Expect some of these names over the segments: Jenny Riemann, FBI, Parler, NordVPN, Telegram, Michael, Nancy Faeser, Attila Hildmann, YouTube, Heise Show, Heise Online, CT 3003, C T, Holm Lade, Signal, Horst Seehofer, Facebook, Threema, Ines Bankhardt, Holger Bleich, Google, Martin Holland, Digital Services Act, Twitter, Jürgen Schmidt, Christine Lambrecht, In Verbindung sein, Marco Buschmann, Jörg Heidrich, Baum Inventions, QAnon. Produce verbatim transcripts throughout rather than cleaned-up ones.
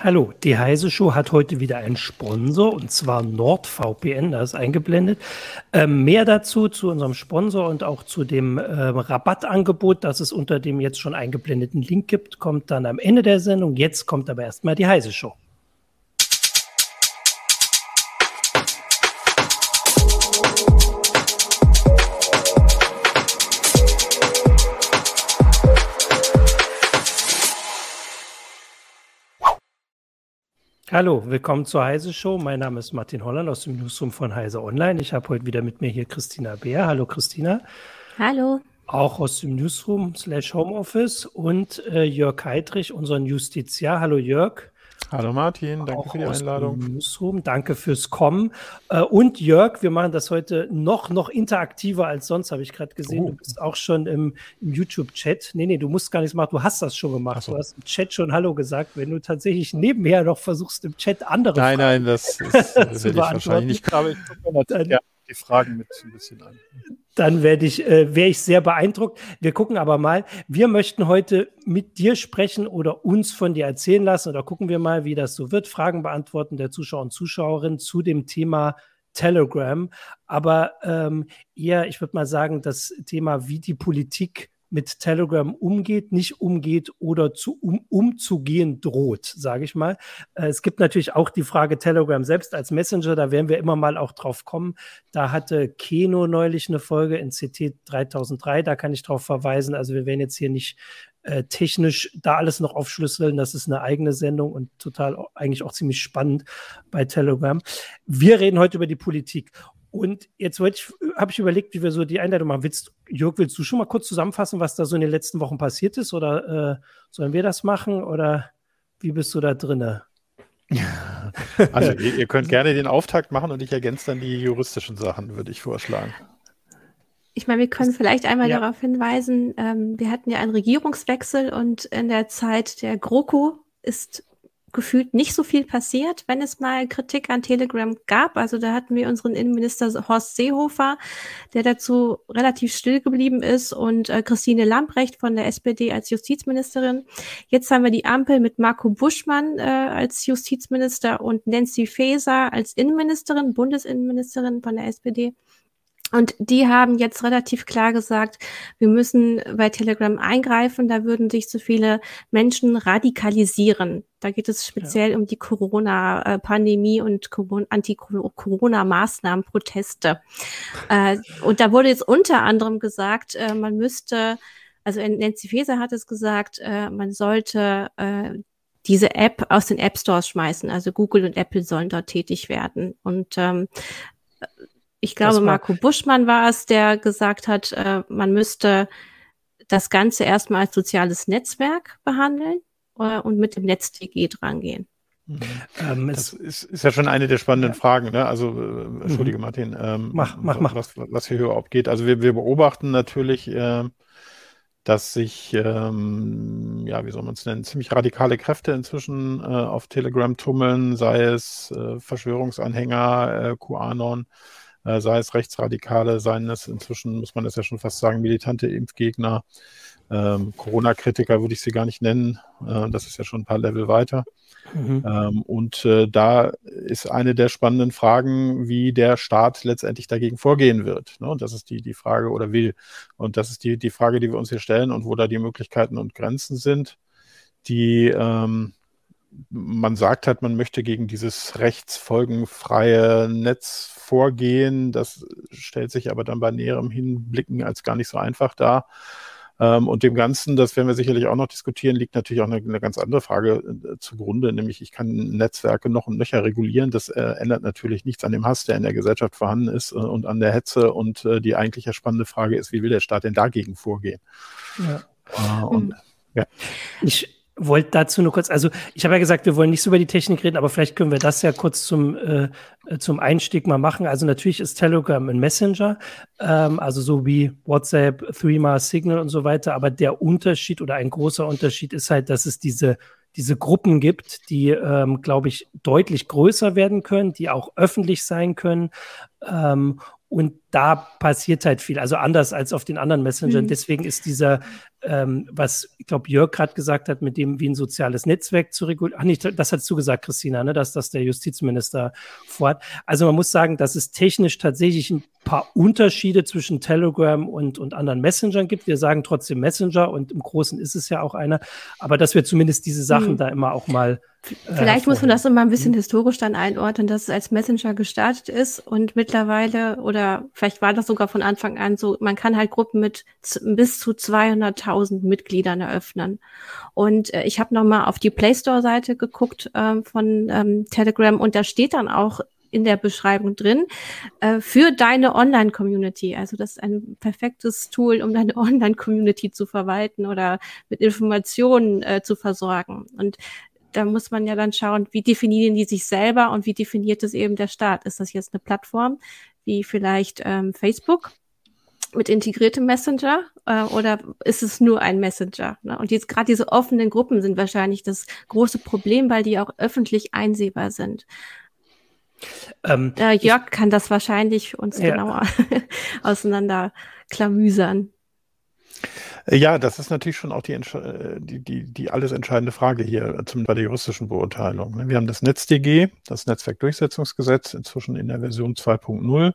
Hallo, die Heise Show hat heute wieder einen Sponsor, und zwar NordVPN, da ist eingeblendet. Ähm, mehr dazu, zu unserem Sponsor und auch zu dem äh, Rabattangebot, das es unter dem jetzt schon eingeblendeten Link gibt, kommt dann am Ende der Sendung. Jetzt kommt aber erstmal die Heise Show. Hallo, willkommen zur Heise Show. Mein Name ist Martin Holland aus dem Newsroom von Heise Online. Ich habe heute wieder mit mir hier Christina Beer. Hallo Christina. Hallo. Auch aus dem Newsroom slash Homeoffice und äh, Jörg Heidrich, unseren Justiziar. Hallo Jörg. Hallo Martin, danke auch für die Einladung. Newsroom. Danke fürs Kommen. Und Jörg, wir machen das heute noch, noch interaktiver als sonst, habe ich gerade gesehen. Oh. Du bist auch schon im, im YouTube-Chat. Nee, nee, du musst gar nichts machen, du hast das schon gemacht. So. Du hast im Chat schon Hallo gesagt, wenn du tatsächlich nebenher noch versuchst, im Chat andere Nein, Fragen nein, das ist werde ich wahrscheinlich nicht. Aber ich gucke natürlich gerne die Fragen mit ein bisschen an. Dann werde ich, äh, wäre ich sehr beeindruckt. Wir gucken aber mal. Wir möchten heute mit dir sprechen oder uns von dir erzählen lassen. Oder gucken wir mal, wie das so wird. Fragen beantworten der Zuschauer und Zuschauerinnen zu dem Thema Telegram. Aber ähm, eher, ich würde mal sagen, das Thema, wie die Politik mit Telegram umgeht, nicht umgeht oder zu, um, umzugehen droht, sage ich mal. Es gibt natürlich auch die Frage Telegram selbst als Messenger, da werden wir immer mal auch drauf kommen. Da hatte Keno neulich eine Folge in C T dreitausenddrei, da kann ich drauf verweisen. Also wir werden jetzt hier nicht äh, technisch da alles noch aufschlüsseln, das ist eine eigene Sendung und total eigentlich auch ziemlich spannend bei Telegram. Wir reden heute über die Politik. Und jetzt habe ich überlegt, wie wir so die Einleitung machen. Willst, Jörg, willst du schon mal kurz zusammenfassen, was da so in den letzten Wochen passiert ist? Oder äh, sollen wir das machen? Oder wie bist du da drinne? Also ihr, ihr könnt gerne den Auftakt machen und ich ergänze dann die juristischen Sachen, würde ich vorschlagen. Ich meine, wir können vielleicht einmal ja. darauf hinweisen, ähm, wir hatten ja einen Regierungswechsel und in der Zeit der GroKo ist gefühlt nicht so viel passiert, wenn es mal Kritik an Telegram gab. Also da hatten wir unseren Innenminister Horst Seehofer, der dazu relativ still geblieben ist, und äh, Christine Lambrecht von der S P D als Justizministerin. Jetzt haben wir die Ampel mit Marco Buschmann äh, als Justizminister und Nancy Faeser als Innenministerin, Bundesinnenministerin von der S P D. Und die haben jetzt relativ klar gesagt, wir müssen bei Telegram eingreifen, da würden sich zu viele Menschen radikalisieren. Da geht es speziell ja. um die Corona-Pandemie und Anti-Corona-Maßnahmen-Proteste. Und da wurde jetzt unter anderem gesagt, man müsste, also Nancy Faeser hat es gesagt, man sollte diese App aus den App-Stores schmeißen. Also Google und Apple sollen dort tätig werden. Und ähm, ich glaube, Marco Buschmann war es, der gesagt hat, äh, man müsste das Ganze erstmal als soziales Netzwerk behandeln äh, und mit dem NetzDG drangehen. Mhm. Ähm, das ist, ist ja schon eine der spannenden ja. Fragen, ne? Also, äh, entschuldige mhm. Martin, ähm, mach, mach, mach. Was, was hier überhaupt geht. Also wir, wir beobachten natürlich, äh, dass sich, ähm, ja, wie soll man es nennen, ziemlich radikale Kräfte inzwischen äh, auf Telegram tummeln, sei es äh, Verschwörungsanhänger, äh, QAnon, sei es Rechtsradikale, seien es inzwischen, muss man das ja schon fast sagen, militante Impfgegner, ähm, Corona-Kritiker würde ich sie gar nicht nennen, äh, das ist ja schon ein paar Level weiter. Mhm. Ähm, und äh, da ist eine der spannenden Fragen, wie der Staat letztendlich dagegen vorgehen wird, ne? Und das ist die, die Frage, oder will. Und das ist die, die Frage, die wir uns hier stellen und wo da die Möglichkeiten und Grenzen sind, die... Ähm, man sagt halt, man möchte gegen dieses rechtsfolgenfreie Netz vorgehen. Das stellt sich aber dann bei näherem Hinblicken als gar nicht so einfach dar. Und dem Ganzen, das werden wir sicherlich auch noch diskutieren, liegt natürlich auch eine, eine ganz andere Frage zugrunde, nämlich ich kann Netzwerke noch und nöcher regulieren. Das äh, ändert natürlich nichts an dem Hass, der in der Gesellschaft vorhanden ist, äh, und an der Hetze. Und äh, die eigentlich ja spannende Frage ist, wie will der Staat denn dagegen vorgehen? Ja. Äh, und, ja. Ich wollte dazu nur kurz, also ich habe ja gesagt, wir wollen nicht so über die Technik reden, aber vielleicht können wir das ja kurz zum äh, zum Einstieg mal machen. Also natürlich ist Telegram ein Messenger, ähm, also so wie WhatsApp, Threema, Signal und so weiter, aber der Unterschied oder ein großer Unterschied ist halt, dass es diese diese Gruppen gibt, die, ähm, glaube ich, deutlich größer werden können, die auch öffentlich sein können, ähm, Und da passiert halt viel, also anders als auf den anderen Messengern. Mhm. Deswegen ist dieser, ähm, was ich glaube Jörg gerade gesagt hat, mit dem wie ein soziales Netzwerk zu regulieren. Ach nee, das hast du gesagt, Christina, ne, dass das der Justizminister vorhat. Also man muss sagen, dass es technisch tatsächlich ein paar Unterschiede zwischen Telegram und, und anderen Messengern gibt. Wir sagen trotzdem Messenger und im Großen ist es ja auch einer. Aber dass wir zumindest diese Sachen mhm. da immer auch mal Vielleicht äh, muss man das noch mal ein bisschen historisch dann einordnen, dass es als Messenger gestartet ist und mittlerweile, oder vielleicht war das sogar von Anfang an so, man kann halt Gruppen mit z- bis zu zweihunderttausend Mitgliedern eröffnen. Und äh, ich habe noch mal auf die Play Store Seite geguckt äh, von ähm, Telegram und da steht dann auch in der Beschreibung drin, äh, für deine Online-Community. Also das ist ein perfektes Tool, um deine Online-Community zu verwalten oder mit Informationen äh, zu versorgen. Und da muss man ja dann schauen, wie definieren die sich selber und wie definiert es eben der Staat? Ist das jetzt eine Plattform wie vielleicht ähm, Facebook mit integriertem Messenger äh, oder ist es nur ein Messenger? Ne? Und jetzt gerade diese offenen Gruppen sind wahrscheinlich das große Problem, weil die auch öffentlich einsehbar sind. Ähm, äh, Jörg ich, kann das wahrscheinlich uns ja. genauer auseinanderklamüsern. Ja, das ist natürlich schon auch die, die, die, die alles entscheidende Frage hier zum, bei der juristischen Beurteilung. Wir haben das NetzDG, das Netzwerkdurchsetzungsgesetz, inzwischen in der Version zwei Punkt null.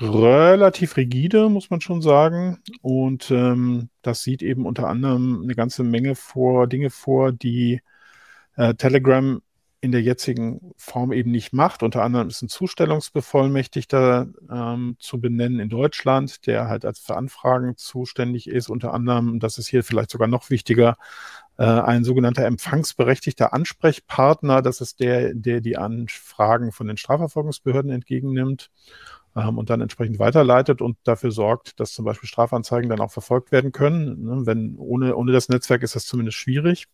Relativ rigide, muss man schon sagen. Und ähm, das sieht eben unter anderem eine ganze Menge vor, Dinge vor, die äh, Telegram in der jetzigen Form eben nicht macht. Unter anderem ist ein Zustellungsbevollmächtigter ähm, zu benennen in Deutschland, der halt als für Anfragen zuständig ist. Unter anderem, das ist hier vielleicht sogar noch wichtiger, äh, ein sogenannter empfangsberechtigter Ansprechpartner. Das ist der, der die Anfragen von den Strafverfolgungsbehörden entgegennimmt ähm, und dann entsprechend weiterleitet und dafür sorgt, dass zum Beispiel Strafanzeigen dann auch verfolgt werden können. Ne? Wenn ohne, ohne das Netzwerk ist das zumindest schwierig.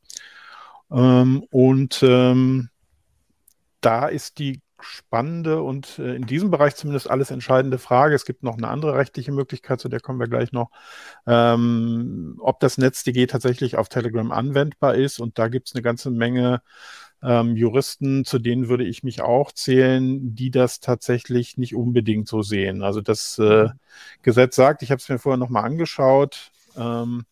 Ähm, und ähm, Da ist die spannende und in diesem Bereich zumindest alles entscheidende Frage. Es gibt noch eine andere rechtliche Möglichkeit, zu der kommen wir gleich noch, ähm, ob das NetzDG tatsächlich auf Telegram anwendbar ist. Und da gibt es eine ganze Menge ähm, Juristen, zu denen würde ich mich auch zählen, die das tatsächlich nicht unbedingt so sehen. Also das äh, Gesetz sagt, ich habe es mir vorher nochmal angeschaut, ähm,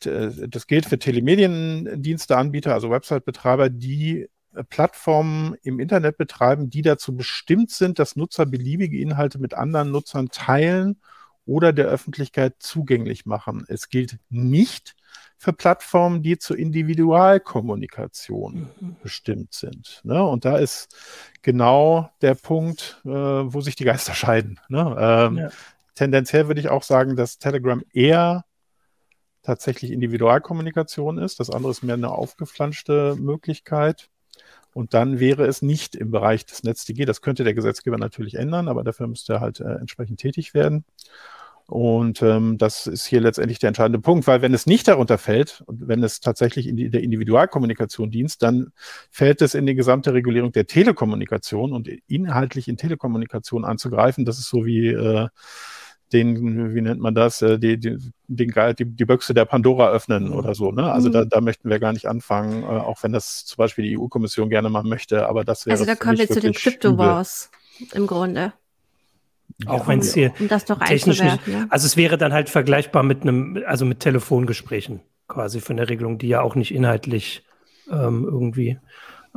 t- das gilt für Telemediendiensteanbieter, also Website-Betreiber, die Plattformen im Internet betreiben, die dazu bestimmt sind, dass Nutzer beliebige Inhalte mit anderen Nutzern teilen oder der Öffentlichkeit zugänglich machen. Es gilt nicht für Plattformen, die zur Individualkommunikation mhm. bestimmt sind. Ne? Und da ist genau der Punkt, äh, wo sich die Geister scheiden. Ne? Ähm, ja. Tendenziell würde ich auch sagen, dass Telegram eher tatsächlich Individualkommunikation ist. Das andere ist mehr eine aufgeflanschte Möglichkeit. Und dann wäre es nicht im Bereich des NetzDG. Das könnte der Gesetzgeber natürlich ändern, aber dafür müsste er halt äh, entsprechend tätig werden. Und ähm, das ist hier letztendlich der entscheidende Punkt, weil wenn es nicht darunter fällt und wenn es tatsächlich in die, der Individualkommunikation dient, dann fällt es in die gesamte Regulierung der Telekommunikation und inhaltlich in Telekommunikation anzugreifen. Das ist so wie äh, den, wie nennt man das, äh, die, die, den, die, die Büchse der Pandora öffnen oder so. Ne? Also mhm. da, da möchten wir gar nicht anfangen, äh, auch wenn das zum Beispiel die E U-Kommission gerne mal möchte, aber das wäre Also da kommen wir zu den Crypto-Wars im Grunde. Auch ja, wenn es hier um das technisch nicht, ne? Also es wäre dann halt vergleichbar mit einem, also mit Telefongesprächen quasi von der Regelung, die ja auch nicht inhaltlich ähm, irgendwie...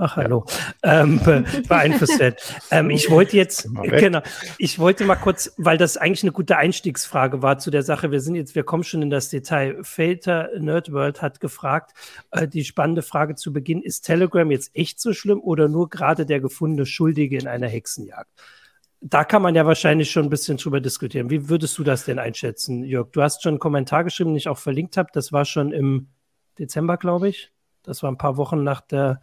Ach, hallo. Ja. Ähm, be- beeinflusst werden. ähm, ich wollte jetzt, genau, ich wollte mal kurz, weil das eigentlich eine gute Einstiegsfrage war zu der Sache. Wir sind jetzt, wir kommen schon in das Detail. Felter Nerdworld hat gefragt, äh, die spannende Frage zu Beginn, ist Telegram jetzt echt so schlimm oder nur gerade der gefundene Schuldige in einer Hexenjagd? Da kann man ja wahrscheinlich schon ein bisschen drüber diskutieren. Wie würdest du das denn einschätzen, Jörg? Du hast schon einen Kommentar geschrieben, den ich auch verlinkt habe. Das war schon im Dezember, glaube ich. Das war ein paar Wochen nach der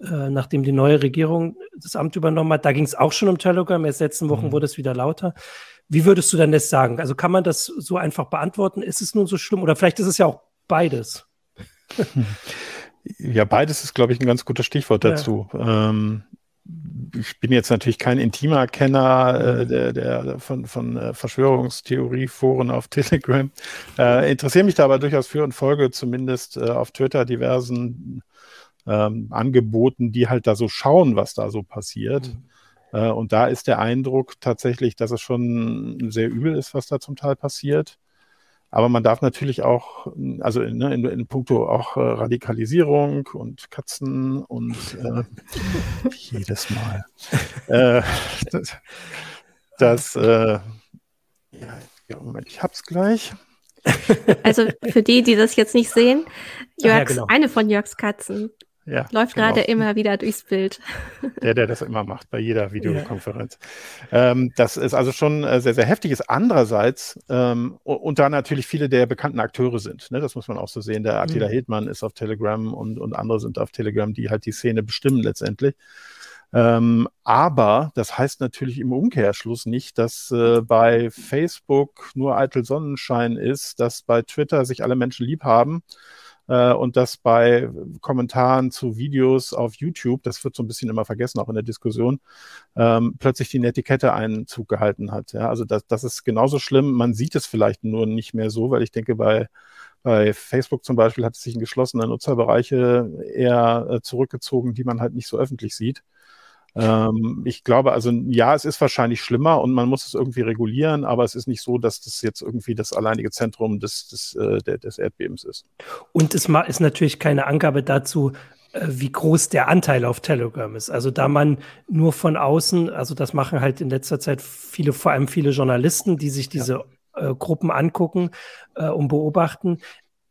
nachdem die neue Regierung das Amt übernommen hat. Da ging es auch schon um Telegram. Erst letzten Wochen mhm. wurde es wieder lauter. Wie würdest du denn das sagen? Also kann man das so einfach beantworten? Ist es nun so schlimm? Oder vielleicht ist es ja auch beides. Ja, beides ist, glaube ich, ein ganz gutes Stichwort dazu. Ja. Ähm, ich bin jetzt natürlich kein intimer Kenner äh, der, der von, von Verschwörungstheorie-Foren auf Telegram. Äh, interessiere mich da aber durchaus für und folge zumindest äh, auf Twitter diversen Ähm, Angeboten, die halt da so schauen, was da so passiert. Mhm. Äh, und da ist der Eindruck tatsächlich, dass es schon sehr übel ist, was da zum Teil passiert. Aber man darf natürlich auch, also in, in, in puncto auch äh, Radikalisierung und Katzen und äh, jedes Mal, äh, das, das äh, ja, Moment, ich hab's gleich. Also für die, die das jetzt nicht sehen, Jörgs, ah, ja, genau. eine von Jörgs Katzen ja, läuft genau. gerade immer wieder durchs Bild. Der, der das immer macht, bei jeder Videokonferenz. Ja. Ähm, das ist also schon sehr, sehr heftig ist. Andererseits, ähm, und da natürlich viele der bekannten Akteure sind, ne? Das muss man auch so sehen, der Attila mhm. Hildmann ist auf Telegram und, und andere sind auf Telegram, die halt die Szene bestimmen letztendlich. Ähm, aber das heißt natürlich im Umkehrschluss nicht, dass äh, bei Facebook nur eitel Sonnenschein ist, dass bei Twitter sich alle Menschen lieb haben äh, und dass bei Kommentaren zu Videos auf YouTube, das wird so ein bisschen immer vergessen, auch in der Diskussion, ähm, plötzlich die Netiquette Einzug gehalten hat. Ja? Also das, das ist genauso schlimm. Man sieht es vielleicht nur nicht mehr so, weil ich denke, bei Bei Facebook zum Beispiel hat es sich in geschlossene Nutzerbereiche eher äh, zurückgezogen, die man halt nicht so öffentlich sieht. Ähm, ich glaube also, ja, es ist wahrscheinlich schlimmer und man muss es irgendwie regulieren, aber es ist nicht so, dass das jetzt irgendwie das alleinige Zentrum des, des, äh, der, des Erdbebens ist. Und es ma- ist natürlich keine Angabe dazu, äh, wie groß der Anteil auf Telegram ist. Also da man nur von außen, also das machen halt in letzter Zeit viele, vor allem viele Journalisten, die sich diese ja. Äh, Gruppen angucken äh, und beobachten,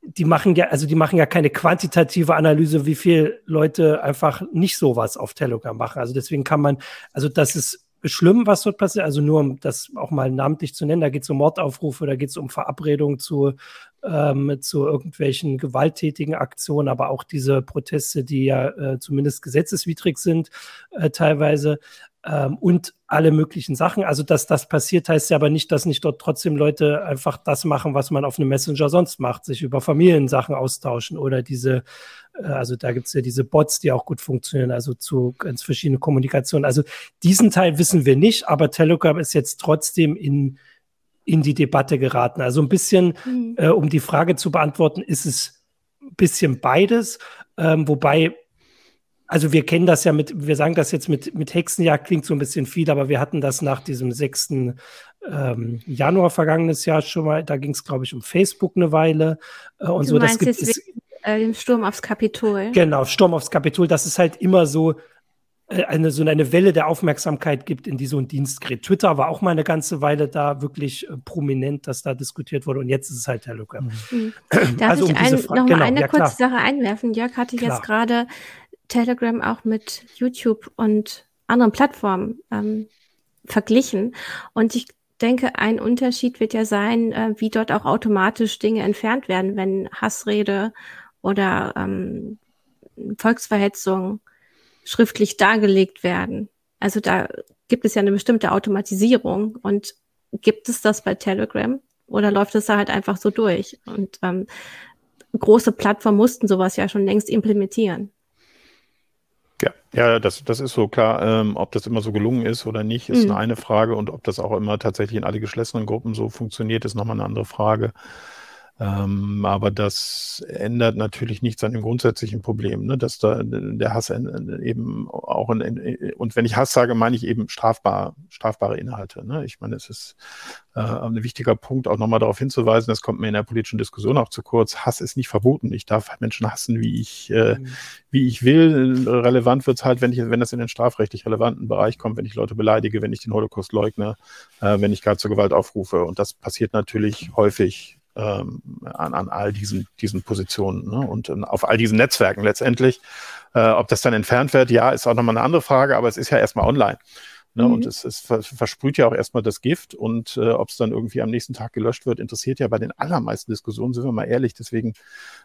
die machen ja, also die machen ja keine quantitative Analyse, wie viel Leute einfach nicht sowas auf Telegram machen. Also deswegen kann man, also das ist schlimm, was dort passiert, also nur um das auch mal namentlich zu nennen, da geht es um Mordaufrufe, da geht es um Verabredungen zu, ähm, zu irgendwelchen gewalttätigen Aktionen, aber auch diese Proteste, die ja äh, zumindest gesetzeswidrig sind äh, teilweise, und alle möglichen Sachen. Also, dass das passiert, heißt ja aber nicht, dass nicht dort trotzdem Leute einfach das machen, was man auf einem Messenger sonst macht, sich über Familiensachen austauschen oder diese, also da gibt es ja diese Bots, die auch gut funktionieren, also zu ganz verschiedenen Kommunikationen. Also diesen Teil wissen wir nicht, aber Telegram ist jetzt trotzdem in, in die Debatte geraten. Also ein bisschen, mhm. äh, um die Frage zu beantworten, ist es ein bisschen beides, ähm, wobei also wir kennen das ja mit, wir sagen das jetzt mit, mit Hexenjagd, klingt so ein bisschen viel, aber wir hatten das nach diesem sechsten Ähm, Januar vergangenes Jahr schon mal, da ging es, glaube ich, um Facebook eine Weile. Äh, und du so, meinst das gibt es äh, den Sturm aufs Kapitol? Genau, Sturm aufs Kapitol, das ist halt immer so äh, eine, so eine Welle der Aufmerksamkeit gibt, in die so ein Dienst gerät. Twitter war auch mal eine ganze Weile da wirklich äh, prominent, dass da diskutiert wurde und jetzt ist es halt Telegram. Mhm. Darf also, um ich ein, Fra- nochmal genau, eine ja, kurze klar. Sache einwerfen? Jörg hatte klar. jetzt gerade Telegram auch mit YouTube und anderen Plattformen ähm, verglichen. Und ich denke, ein Unterschied wird ja sein, äh, wie dort auch automatisch Dinge entfernt werden, wenn Hassrede oder ähm, Volksverhetzung schriftlich dargelegt werden. Also da gibt es ja eine bestimmte Automatisierung. Und gibt es das bei Telegram? Oder läuft es da halt einfach so durch? Und ähm, große Plattformen mussten sowas ja schon längst implementieren. Ja, ja, das, das ist so klar. Ähm, ob das immer so gelungen ist oder nicht, ist mhm. eine Frage. Und ob das auch immer tatsächlich in alle geschlossenen Gruppen so funktioniert, ist nochmal eine andere Frage. Ähm, aber das ändert natürlich nichts an dem grundsätzlichen Problem, ne? Dass da der Hass eben auch in, in, und wenn ich Hass sage, meine ich eben strafbar, strafbare Inhalte, ne? Ich meine, es ist äh, ein wichtiger Punkt, auch nochmal darauf hinzuweisen, das kommt mir in der politischen Diskussion auch zu kurz, Hass ist nicht verboten, ich darf Menschen hassen, wie ich, äh, wie ich will, relevant wird's halt, wenn ich, wenn das in den strafrechtlich relevanten Bereich kommt, wenn ich Leute beleidige, wenn ich den Holocaust leugne, äh, wenn ich gerade zur Gewalt aufrufe und das passiert natürlich häufig An, an all diesen, diesen Positionen, ne? Und um, auf all diesen Netzwerken letztendlich. Äh, ob das dann entfernt wird, ja, ist auch nochmal eine andere Frage, aber es ist ja erstmal online. Ne? Mhm. Und es, es versprüht ja auch erstmal das Gift und äh, ob es dann irgendwie am nächsten Tag gelöscht wird, interessiert ja bei den allermeisten Diskussionen, sind wir mal ehrlich. Deswegen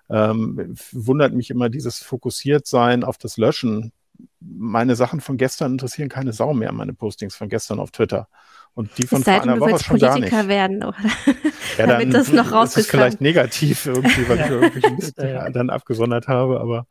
ähm, wundert mich immer dieses Fokussiertsein auf das Löschen. Meine Sachen von gestern interessieren keine Sau mehr, meine Postings von gestern auf Twitter. Und die von vor einer Woche schon gar nicht. Es sei denn, du willst Politiker werden, oder? Ja, damit das noch rausgekommen ist. Das ist vielleicht negativ irgendwie, weil ich irgendwie Mist dann abgesondert habe, aber.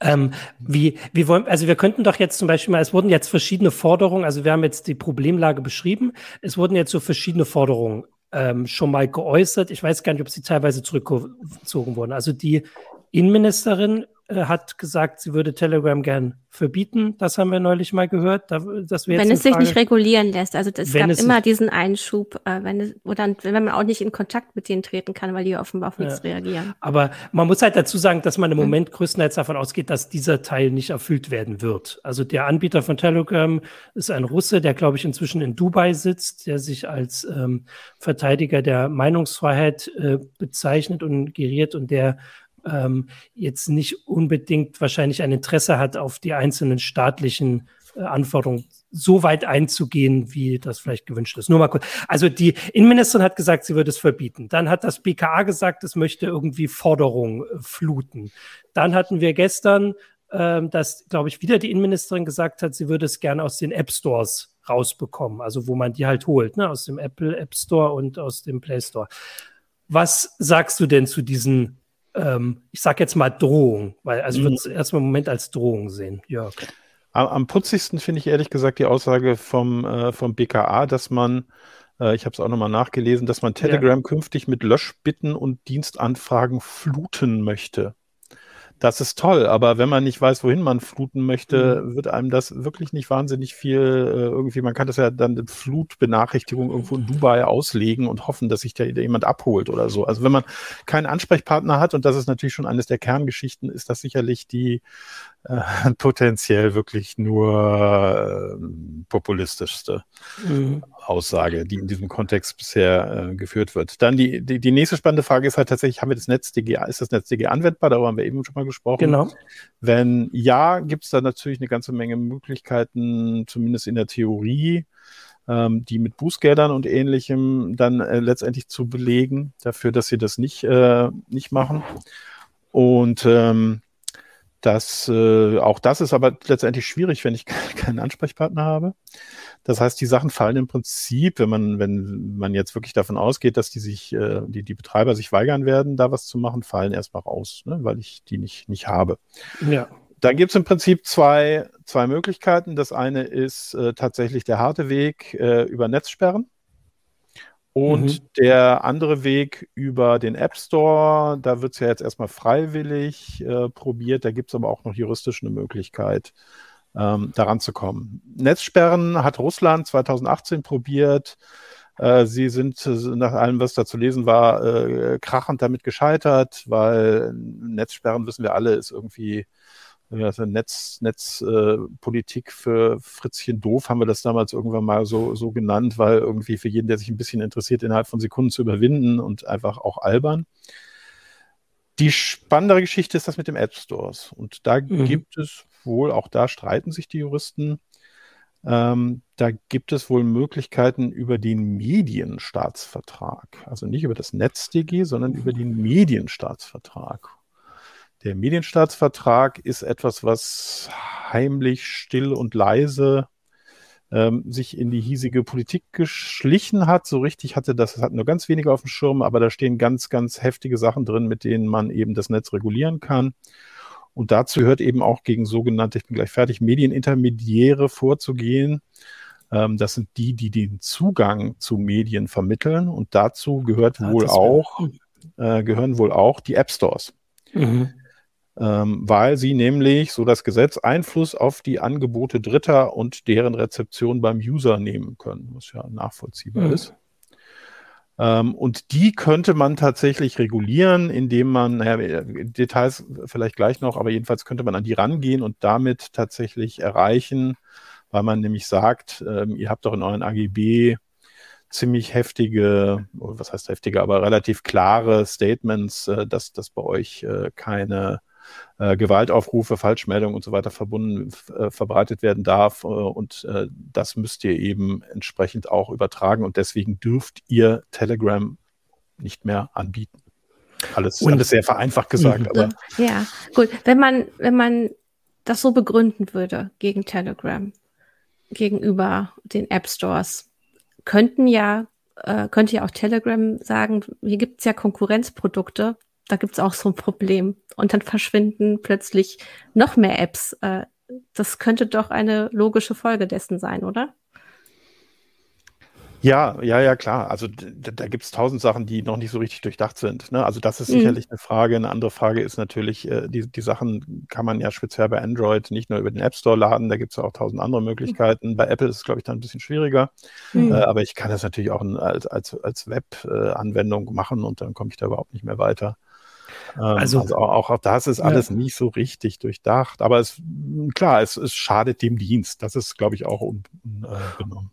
Ähm, wie, wie wollen, also wir könnten doch jetzt zum Beispiel mal, es wurden jetzt verschiedene Forderungen, also wir haben jetzt die Problemlage beschrieben, es wurden jetzt so verschiedene Forderungen ähm, schon mal geäußert. Ich weiß gar nicht, ob sie teilweise zurückgezogen wurden. Also die Innenministerin äh, hat gesagt, sie würde Telegram gern verbieten. Das haben wir neulich mal gehört. Da, das wäre wenn jetzt es Frage, sich nicht regulieren lässt. Also es gab immer nicht, diesen Einschub, äh, wenn es, oder wenn man auch nicht in Kontakt mit denen treten kann, weil die offenbar auf nichts ja. reagieren. Aber man muss halt dazu sagen, dass man im Moment mhm. größtenteils davon ausgeht, dass dieser Teil nicht erfüllt werden wird. Also der Anbieter von Telegram ist ein Russe, der, glaube ich, inzwischen in Dubai sitzt, der sich als ähm, Verteidiger der Meinungsfreiheit äh, bezeichnet und geriert und der ähm, jetzt nicht unbedingt wahrscheinlich ein Interesse hat, auf die einzelnen staatlichen äh, Anforderungen so weit einzugehen, wie das vielleicht gewünscht ist. Nur mal kurz. Also die Innenministerin hat gesagt, sie würde es verbieten. Dann hat das B K A gesagt, es möchte irgendwie Forderungen äh, fluten. Dann hatten wir gestern, äh, dass, glaube ich, wieder die Innenministerin gesagt hat, sie würde es gerne aus den App-Stores rausbekommen, also wo man die halt holt, ne, aus dem Apple App Store und aus dem Play Store. Was sagst du denn zu diesen, ähm, ich sag jetzt mal Drohungen, weil also ich würde es erstmal im Moment als Drohung sehen, Jörg. Am, am putzigsten finde ich ehrlich gesagt die Aussage vom, äh, vom B K A, dass man, äh, ich habe es auch nochmal nachgelesen, dass man Telegram ja. künftig mit Löschbitten und Dienstanfragen fluten möchte. Das ist toll, aber wenn man nicht weiß, wohin man fluten möchte, mhm. wird einem das wirklich nicht wahnsinnig viel äh, irgendwie, man kann das ja dann eine Flutbenachrichtigung irgendwo in Dubai auslegen und hoffen, dass sich da jemand abholt oder so. Also wenn man keinen Ansprechpartner hat, und das ist natürlich schon eines der Kerngeschichten, ist das sicherlich die äh, potenziell wirklich nur äh, populistischste mhm. Aussage, die in diesem Kontext bisher äh, geführt wird. Dann die, die, die nächste spannende Frage ist halt tatsächlich, haben wir das NetzDG, ist das NetzDG anwendbar? Darüber haben wir eben schon mal gesprochen. gesprochen. Genau. Wenn ja, gibt es da natürlich eine ganze Menge Möglichkeiten, zumindest in der Theorie, ähm, die mit Bußgeldern und Ähnlichem dann äh, letztendlich zu belegen, dafür, dass sie das nicht, äh, nicht machen. Und ähm, das, äh, auch das ist aber letztendlich schwierig, wenn ich keinen Ansprechpartner habe. Das heißt, die Sachen fallen im Prinzip, wenn man, wenn man jetzt wirklich davon ausgeht, dass die sich, äh, die, die Betreiber sich weigern werden, da was zu machen, fallen erstmal raus, ne, weil ich die nicht, nicht habe. Ja. Dann gibt es im Prinzip zwei, zwei Möglichkeiten. Das eine ist äh, tatsächlich der harte Weg äh, über Netzsperren. Und mhm. der andere Weg über den App Store, da wird es ja jetzt erstmal freiwillig äh, probiert, da gibt es aber auch noch juristisch eine Möglichkeit, ähm, daran zu kommen. Netzsperren hat Russland zweitausendachtzehn probiert. Äh, sie sind, nach allem, was da zu lesen war, äh, krachend damit gescheitert, weil Netzsperren, wissen wir alle, ist irgendwie... Also Netz, Netzpolitik äh, für Fritzchen doof, haben wir das damals irgendwann mal so, so genannt, weil irgendwie für jeden, der sich ein bisschen interessiert, innerhalb von Sekunden zu überwinden und einfach auch albern. Die spannendere Geschichte ist das mit dem App Stores. Und da mhm. gibt es wohl, auch da streiten sich die Juristen, ähm, da gibt es wohl Möglichkeiten über den Medienstaatsvertrag. Also nicht über das NetzDG, sondern über den Medienstaatsvertrag. Der Medienstaatsvertrag ist etwas, was heimlich, still und leise ähm, sich in die hiesige Politik geschlichen hat. So richtig hatte das, das hatten nur ganz wenige auf dem Schirm, aber da stehen ganz, ganz heftige Sachen drin, mit denen man eben das Netz regulieren kann. Und dazu gehört eben auch gegen sogenannte, ich bin gleich fertig, Medienintermediäre vorzugehen. Ähm, das sind die, die den Zugang zu Medien vermitteln. Und dazu gehört ja, wohl auch, äh, gehören wohl auch die App-Stores. Mhm. Ähm, weil sie nämlich, so das Gesetz, Einfluss auf die Angebote Dritter und deren Rezeption beim User nehmen können, was ja nachvollziehbar mhm. ist. Ähm, und die könnte man tatsächlich regulieren, indem man, naja, Details vielleicht gleich noch, aber jedenfalls könnte man an die rangehen und damit tatsächlich erreichen, weil man nämlich sagt, ähm, ihr habt doch in euren A G B ziemlich heftige, was heißt heftige, aber relativ klare Statements, dass, dass bei euch keine Gewaltaufrufe, Falschmeldungen und so weiter verbunden, verbreitet werden darf. Und das müsst ihr eben entsprechend auch übertragen. Und deswegen dürft ihr Telegram nicht mehr anbieten. Alles, alles sehr vereinfacht gesagt. Aber ja, gut. Wenn man, wenn man das so begründen würde gegen Telegram, gegenüber den App-Stores, könnten ja, äh, könnte ja auch Telegram sagen, hier gibt es ja Konkurrenzprodukte, da gibt es auch so ein Problem. Und dann verschwinden plötzlich noch mehr Apps. Äh, das könnte doch eine logische Folge dessen sein, oder? Ja, ja, ja, klar. Also da, da gibt es tausend Sachen, die noch nicht so richtig durchdacht sind, ne? Also das ist mhm. sicherlich eine Frage. Eine andere Frage ist natürlich, äh, die, die Sachen kann man ja speziell bei Android nicht nur über den App Store laden, da gibt es ja auch tausend andere Möglichkeiten. Mhm. Bei Apple ist es, glaube ich, dann ein bisschen schwieriger. Mhm. Äh, aber ich kann das natürlich auch in, als, als, als Web-Anwendung äh, machen und dann komme ich da überhaupt nicht mehr weiter. Also, also auch, auch das ist alles ja. nicht so richtig durchdacht. Aber es, klar, es, es schadet dem Dienst. Das ist, glaube ich, auch unbenommen.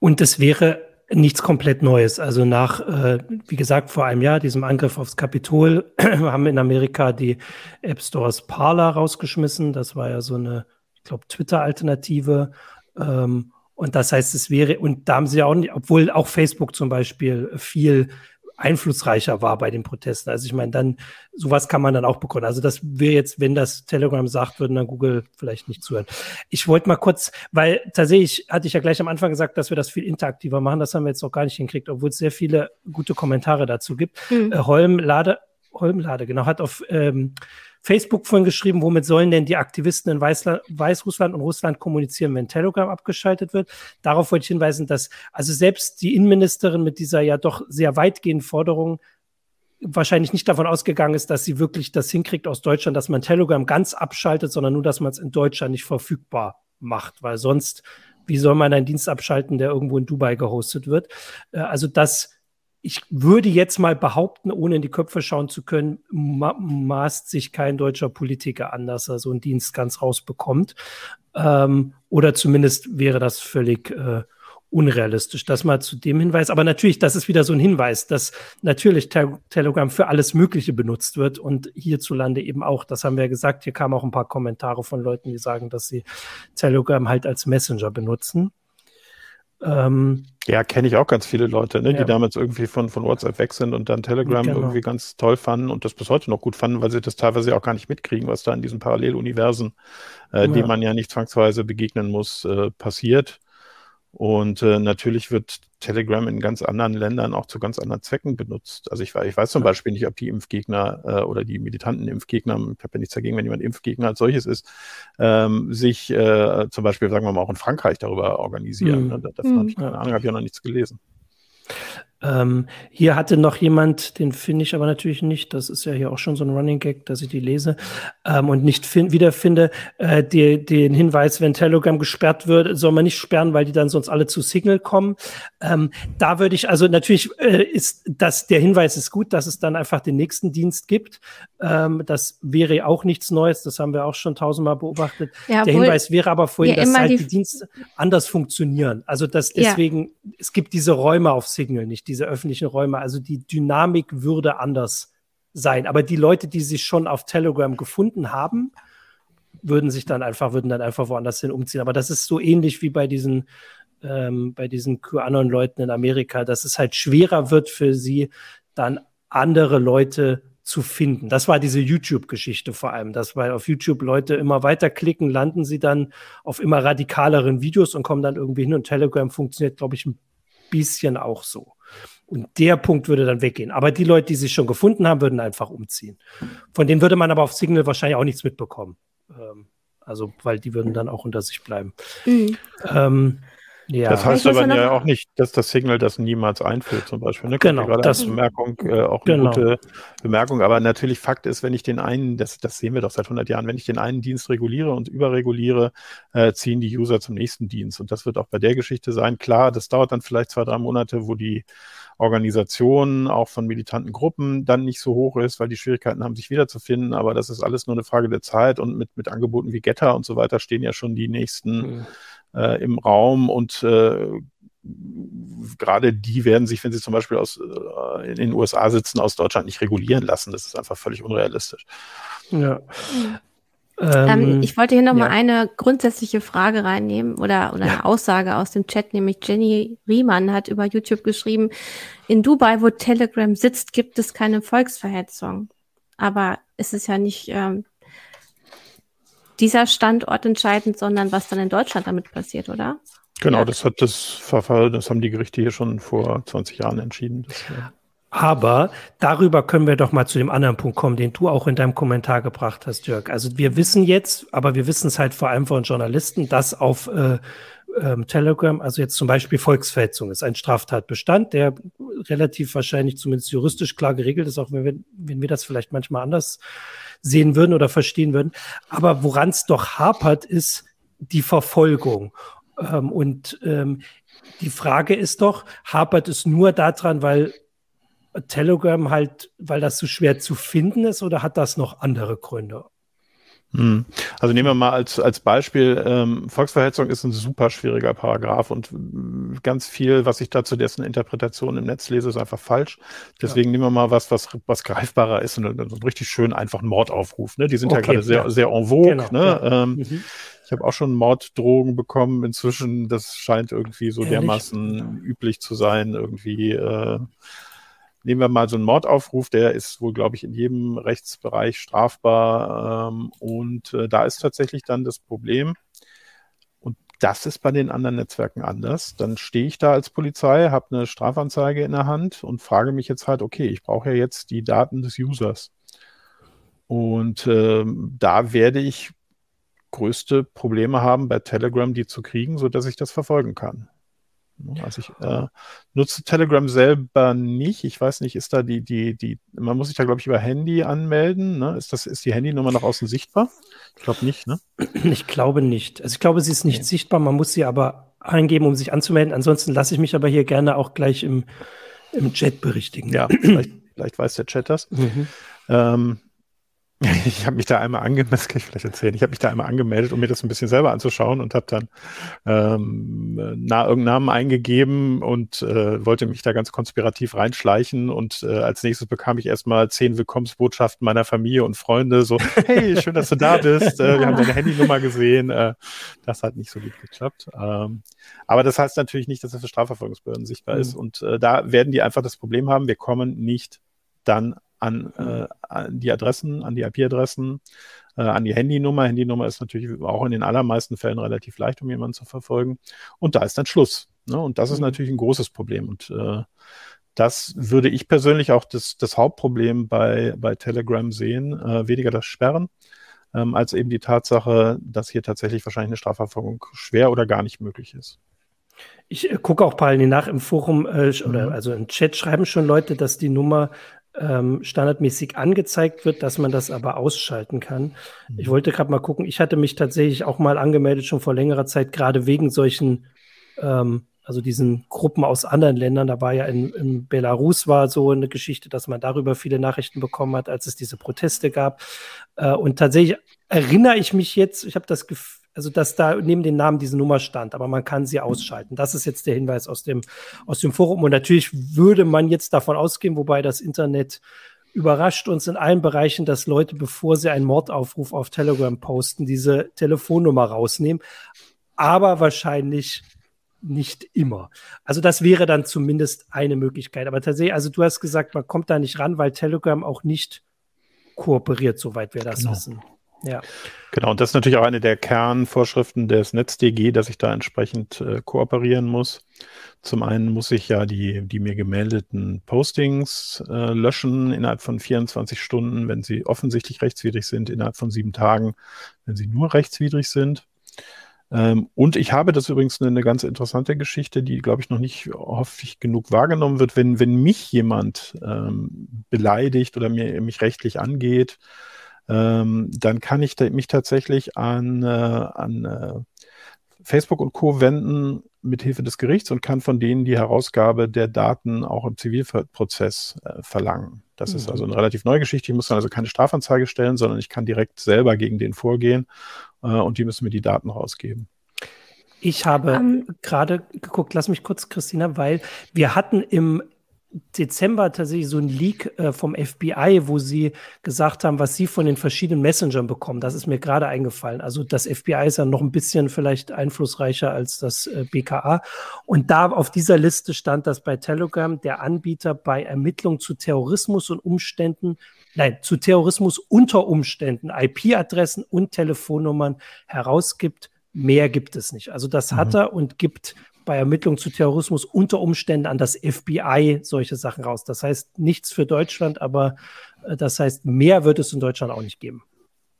Und es wäre nichts komplett Neues. Also nach, äh, wie gesagt, vor einem Jahr, diesem Angriff aufs Kapitol, haben in Amerika die App Stores Parler rausgeschmissen. Das war ja so eine, ich glaube, Twitter-Alternative. Ähm, und das heißt, es wäre, und da haben sie ja auch nicht, obwohl auch Facebook zum Beispiel viel einflussreicher war bei den Protesten. Also ich meine, dann, sowas kann man dann auch bekommen. Also das wäre jetzt, wenn das Telegram sagt, würden dann Google vielleicht nicht zuhören. Ich wollte mal kurz, weil tatsächlich hatte ich ja gleich am Anfang gesagt, dass wir das viel interaktiver machen. Das haben wir jetzt noch gar nicht hinkriegt, obwohl es sehr viele gute Kommentare dazu gibt. Mhm. Äh, Holm Lade, Holm Lade, genau, hat auf ähm, Facebook vorhin geschrieben, womit sollen denn die Aktivisten in Weißla- Weißrussland und Russland kommunizieren, wenn Telegram abgeschaltet wird? Darauf wollte ich hinweisen, dass also selbst die Innenministerin mit dieser ja doch sehr weitgehenden Forderung wahrscheinlich nicht davon ausgegangen ist, dass sie wirklich das hinkriegt aus Deutschland, dass man Telegram ganz abschaltet, sondern nur, dass man es in Deutschland nicht verfügbar macht, weil sonst, wie soll man einen Dienst abschalten, der irgendwo in Dubai gehostet wird? Also das Ich würde jetzt mal behaupten, ohne in die Köpfe schauen zu können, ma- maßt sich kein deutscher Politiker an, dass er so einen Dienst ganz rausbekommt. Ähm, oder zumindest wäre das völlig äh, unrealistisch. Das mal zu dem Hinweis. Aber natürlich, das ist wieder so ein Hinweis, dass natürlich Te- Telegram für alles Mögliche benutzt wird und hierzulande eben auch. Das haben wir ja gesagt. Hier kamen auch ein paar Kommentare von Leuten, die sagen, dass sie Telegram halt als Messenger benutzen. Ähm, Ja, kenne ich auch ganz viele Leute, ne, ja. die damals irgendwie von, von WhatsApp weg sind und dann Telegram genau. irgendwie ganz toll fanden und das bis heute noch gut fanden, weil sie das teilweise auch gar nicht mitkriegen, was da in diesen Paralleluniversen, äh, ja. denen man ja nicht zwangsweise begegnen muss, äh, passiert. Und äh, natürlich wird Telegram in ganz anderen Ländern auch zu ganz anderen Zwecken benutzt. Also ich, ich weiß zum ja. Beispiel nicht, ob die Impfgegner äh, oder die militanten Impfgegner, ich habe ja nichts dagegen, wenn jemand Impfgegner als solches ist, ähm, sich äh, zum Beispiel, sagen wir mal, auch in Frankreich darüber organisieren. Mhm. Davon mhm. habe ich keine Ahnung, habe ich auch noch nichts gelesen. Ähm, hier hatte noch jemand, den finde ich aber natürlich nicht, das ist ja hier auch schon so ein Running Gag, dass ich die lese ähm, und nicht fin- wiederfinde, äh, die, den Hinweis, wenn Telegram gesperrt wird, soll man nicht sperren, weil die dann sonst alle zu Signal kommen. Ähm, da würde ich, also natürlich äh, ist das, der Hinweis ist gut, dass es dann einfach den nächsten Dienst gibt. Ähm, das wäre auch nichts Neues, das haben wir auch schon tausendmal beobachtet. Ja, der Hinweis wäre aber vorhin, dass halt die, die Dienste anders funktionieren. Also dass deswegen, ja. es gibt diese Räume auf Signal nicht, die diese öffentlichen Räume, also die Dynamik würde anders sein. Aber die Leute, die sich schon auf Telegram gefunden haben, würden sich dann einfach, würden dann einfach woanders hin umziehen. Aber das ist so ähnlich wie bei diesen, ähm, bei diesen QAnon-Leuten in Amerika, dass es halt schwerer wird für sie, dann andere Leute zu finden. Das war diese YouTube-Geschichte vor allem, dass weil auf YouTube Leute immer weiterklicken, landen sie dann auf immer radikaleren Videos und kommen dann irgendwie hin und Telegram funktioniert, glaube ich, ein bisschen auch so. Und der Punkt würde dann weggehen. Aber die Leute, die sich schon gefunden haben, würden einfach umziehen. Von denen würde man aber auf Signal wahrscheinlich auch nichts mitbekommen. Ähm, also, weil die würden dann auch unter sich bleiben. Mhm. Ähm, ja. Das heißt aber ja auch nicht, dass das Signal das niemals einführt, zum Beispiel. Ne? Genau. Das ist äh, auch eine genau. gute Bemerkung. Aber natürlich, Fakt ist, wenn ich den einen, das, das sehen wir doch seit hundert Jahren, wenn ich den einen Dienst reguliere und überreguliere, äh, ziehen die User zum nächsten Dienst. Und das wird auch bei der Geschichte sein. Klar, das dauert dann vielleicht zwei, drei Monate, wo die Organisationen, auch von militanten Gruppen, dann nicht so hoch ist, weil die Schwierigkeiten haben, sich wiederzufinden. Aber das ist alles nur eine Frage der Zeit. Und mit, mit Angeboten wie Getter und so weiter stehen ja schon die nächsten mhm. äh, im Raum. Und äh, gerade die werden sich, wenn sie zum Beispiel aus, äh, in den U S A sitzen, aus Deutschland nicht regulieren lassen. Das ist einfach völlig unrealistisch. Ja. Mhm. Ähm, ich wollte hier nochmal ja. eine grundsätzliche Frage reinnehmen oder, oder ja. eine Aussage aus dem Chat, nämlich Jenny Riemann hat über YouTube geschrieben, in Dubai, wo Telegram sitzt, gibt es keine Volksverhetzung. Aber es ist ja nicht ähm, dieser Standort entscheidend, sondern was dann in Deutschland damit passiert, oder? Genau, ja. das hat das Verfahren, das haben die Gerichte hier schon vor zwanzig Jahren entschieden. Das, ja. Aber darüber können wir doch mal zu dem anderen Punkt kommen, den du auch in deinem Kommentar gebracht hast, Jörg. Also wir wissen jetzt, aber wir wissen es halt vor allem von Journalisten, dass auf äh, ähm, Telegram, also jetzt zum Beispiel Volksverhetzung, ist ein Straftatbestand, der relativ wahrscheinlich zumindest juristisch klar geregelt ist, auch wenn wir, wenn wir das vielleicht manchmal anders sehen würden oder verstehen würden. Aber woran es doch hapert, ist die Verfolgung. Ähm, und ähm, die Frage ist doch, hapert es nur daran, weil Telegram halt, weil das so schwer zu finden ist, oder hat das noch andere Gründe? Also nehmen wir mal als als Beispiel, ähm, Volksverhetzung ist ein super schwieriger Paragraph und mh, ganz viel, was ich da zu dessen Interpretation im Netz lese, ist einfach falsch. Deswegen ja. nehmen wir mal was, was was greifbarer ist und, und so richtig schön einfach einen Mordaufruf. Ne? Die sind okay, ja gerade sehr ja. sehr en vogue. Genau, ne? ja. ähm, mhm. Ich habe auch schon Morddrogen bekommen inzwischen. Das scheint irgendwie so Ehrlich? dermaßen üblich zu sein. Irgendwie äh, Nehmen wir mal so einen Mordaufruf, der ist wohl, glaube ich, in jedem Rechtsbereich strafbar. Ähm, und äh, da ist tatsächlich dann das Problem, und das ist bei den anderen Netzwerken anders, dann stehe ich da als Polizei, habe eine Strafanzeige in der Hand und frage mich jetzt halt, okay, ich brauche ja jetzt die Daten des Users. Und ähm, da werde ich größte Probleme haben, bei Telegram die zu kriegen, sodass ich das verfolgen kann. Also ich äh, nutze Telegram selber nicht. Ich weiß nicht, ist da die, die, die, man muss sich da, glaube ich, über Handy anmelden. Ne? Ist das, ist die Handynummer nach außen sichtbar? Ich glaube nicht, ne? Ich glaube nicht. Also ich glaube, sie ist nicht okay. sichtbar. Man muss sie aber eingeben, um sich anzumelden. Ansonsten lasse ich mich aber hier gerne auch gleich im, im Chat berichtigen. Ja, vielleicht, vielleicht weiß der Chat das. Mhm. Ähm, Ich habe mich da einmal angemeldet, das kann ich vielleicht erzählen, ich habe mich da einmal angemeldet, um mir das ein bisschen selber anzuschauen und habe dann ähm, na, irgendeinen Namen eingegeben und äh, wollte mich da ganz konspirativ reinschleichen und äh, als nächstes bekam ich erstmal zehn Willkommensbotschaften meiner Familie und Freunde, so, hey, schön, dass du da bist, äh, wir haben deine Handynummer gesehen, äh, das hat nicht so gut geklappt. Ähm, aber das heißt natürlich nicht, dass es für Strafverfolgungsbehörden sichtbar mhm. ist und äh, da werden die einfach das Problem haben, wir kommen nicht dann An, äh, an die Adressen, an die I P-Adressen, äh, an die Handynummer. Handynummer ist natürlich auch in den allermeisten Fällen relativ leicht, um jemanden zu verfolgen. Und da ist dann Schluss. Ne? Und das ist mhm. natürlich ein großes Problem. Und äh, das würde ich persönlich auch das, das Hauptproblem bei, bei Telegram sehen, äh, weniger das Sperren, ähm, als eben die Tatsache, dass hier tatsächlich wahrscheinlich eine Strafverfolgung schwer oder gar nicht möglich ist. Ich äh, gucke auch parallel nach im Forum, äh, mhm. oder also im Chat schreiben schon Leute, dass die Nummer standardmäßig angezeigt wird, dass man das aber ausschalten kann. Ich wollte gerade mal gucken, ich hatte mich tatsächlich auch mal angemeldet, schon vor längerer Zeit, gerade wegen solchen, ähm, also diesen Gruppen aus anderen Ländern, da war ja in, in Belarus war so eine Geschichte, dass man darüber viele Nachrichten bekommen hat, als es diese Proteste gab. Äh, und tatsächlich erinnere ich mich jetzt, ich habe das Gefühl, also dass da neben den Namen diese Nummer stand, aber man kann sie ausschalten. Das ist jetzt der Hinweis aus dem, aus dem Forum. Und natürlich würde man jetzt davon ausgehen, wobei das Internet überrascht uns in allen Bereichen, dass Leute, bevor sie einen Mordaufruf auf Telegram posten, diese Telefonnummer rausnehmen. Aber wahrscheinlich nicht immer. Also das wäre dann zumindest eine Möglichkeit. Aber tatsächlich, also du hast gesagt, man kommt da nicht ran, weil Telegram auch nicht kooperiert, soweit wir das genau. wissen. Ja. Genau, und das ist natürlich auch eine der Kernvorschriften des NetzDG, dass ich da entsprechend äh, kooperieren muss. Zum einen muss ich ja die, die mir gemeldeten Postings äh, löschen innerhalb von vierundzwanzig Stunden, wenn sie offensichtlich rechtswidrig sind, innerhalb von sieben Tagen, wenn sie nur rechtswidrig sind. Ähm, und ich habe das übrigens eine, eine ganz interessante Geschichte, die, glaube ich, noch nicht häufig genug wahrgenommen wird. Wenn, wenn mich jemand ähm, beleidigt oder mir, mich rechtlich angeht, Ähm, dann kann ich da, mich tatsächlich an, äh, an äh, Facebook und Co. wenden mit Hilfe des Gerichts und kann von denen die Herausgabe der Daten auch im Zivilprozess äh, verlangen. Das mhm. ist also eine relativ neue Geschichte. Ich muss dann also keine Strafanzeige stellen, sondern ich kann direkt selber gegen den vorgehen äh, und die müssen mir die Daten rausgeben. Ich habe um. gerade geguckt, lass mich kurz, Christina, weil wir hatten im Dezember tatsächlich so ein Leak äh, vom F B I, wo sie gesagt haben, was sie von den verschiedenen Messengern bekommen. Das ist mir gerade eingefallen. Also das F B I ist ja noch ein bisschen vielleicht einflussreicher als das äh, B K A. Und da auf dieser Liste stand, dass bei Telegram der Anbieter bei Ermittlungen zu Terrorismus und Umständen, nein, zu Terrorismus unter Umständen I P-Adressen und Telefonnummern herausgibt. Mehr gibt es nicht. Also das mhm. hat er und gibt bei Ermittlungen zu Terrorismus unter Umständen an das F B I solche Sachen raus. Das heißt nichts für Deutschland, aber das heißt, mehr wird es in Deutschland auch nicht geben.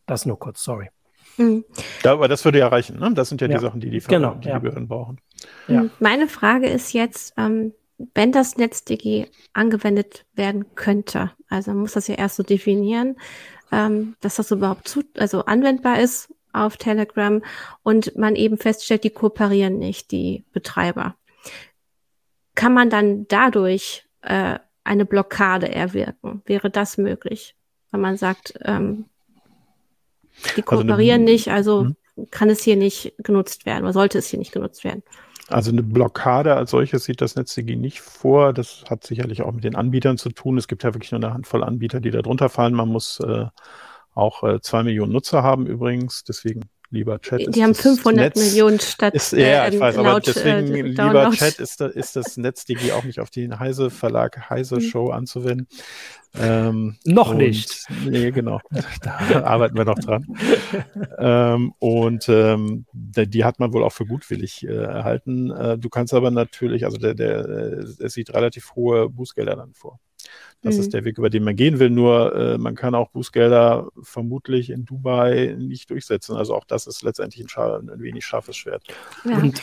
Das nur kurz, sorry. Mhm. Ja, aber das würde ja reichen, ne? Das sind ja, ja. die Sachen, die die, genau, die, ja. die Behörden brauchen. Ja. Meine Frage ist jetzt, ähm, wenn das NetzDG angewendet werden könnte, also man muss das ja erst so definieren, ähm, dass das überhaupt zu, also anwendbar ist auf Telegram und man eben feststellt, die kooperieren nicht, die Betreiber. Kann man dann dadurch äh, eine Blockade erwirken? Wäre das möglich? Wenn man sagt, ähm, die kooperieren also eine, nicht, also hm. kann es hier nicht genutzt werden oder sollte es hier nicht genutzt werden? Also eine Blockade als solches sieht das NetzDG nicht vor. Das hat sicherlich auch mit den Anbietern zu tun. Es gibt ja wirklich nur eine Handvoll Anbieter, die da drunter fallen. Man muss äh, auch äh, zwei Millionen Nutzer haben übrigens. Deswegen lieber Chat. Die ist haben das fünfhundert Netz, Millionen statt ist, Ja, ähm, ich weiß, laut, aber deswegen äh, lieber Download. Chat ist, da, ist das NetzDG auch nicht auf den Heise Verlag, Heise Show anzuwenden. Ähm, noch und, nicht. Nee, genau. Da arbeiten wir noch dran. ähm, und ähm, die hat man wohl auch für gutwillig äh, erhalten. Äh, du kannst aber natürlich, also der, der, es sieht relativ hohe Bußgelder dann vor. Das mhm. ist der Weg, über den man gehen will. Nur äh, man kann auch Bußgelder vermutlich in Dubai nicht durchsetzen. Also auch das ist letztendlich ein, scha- ein wenig scharfes Schwert. Ja. Und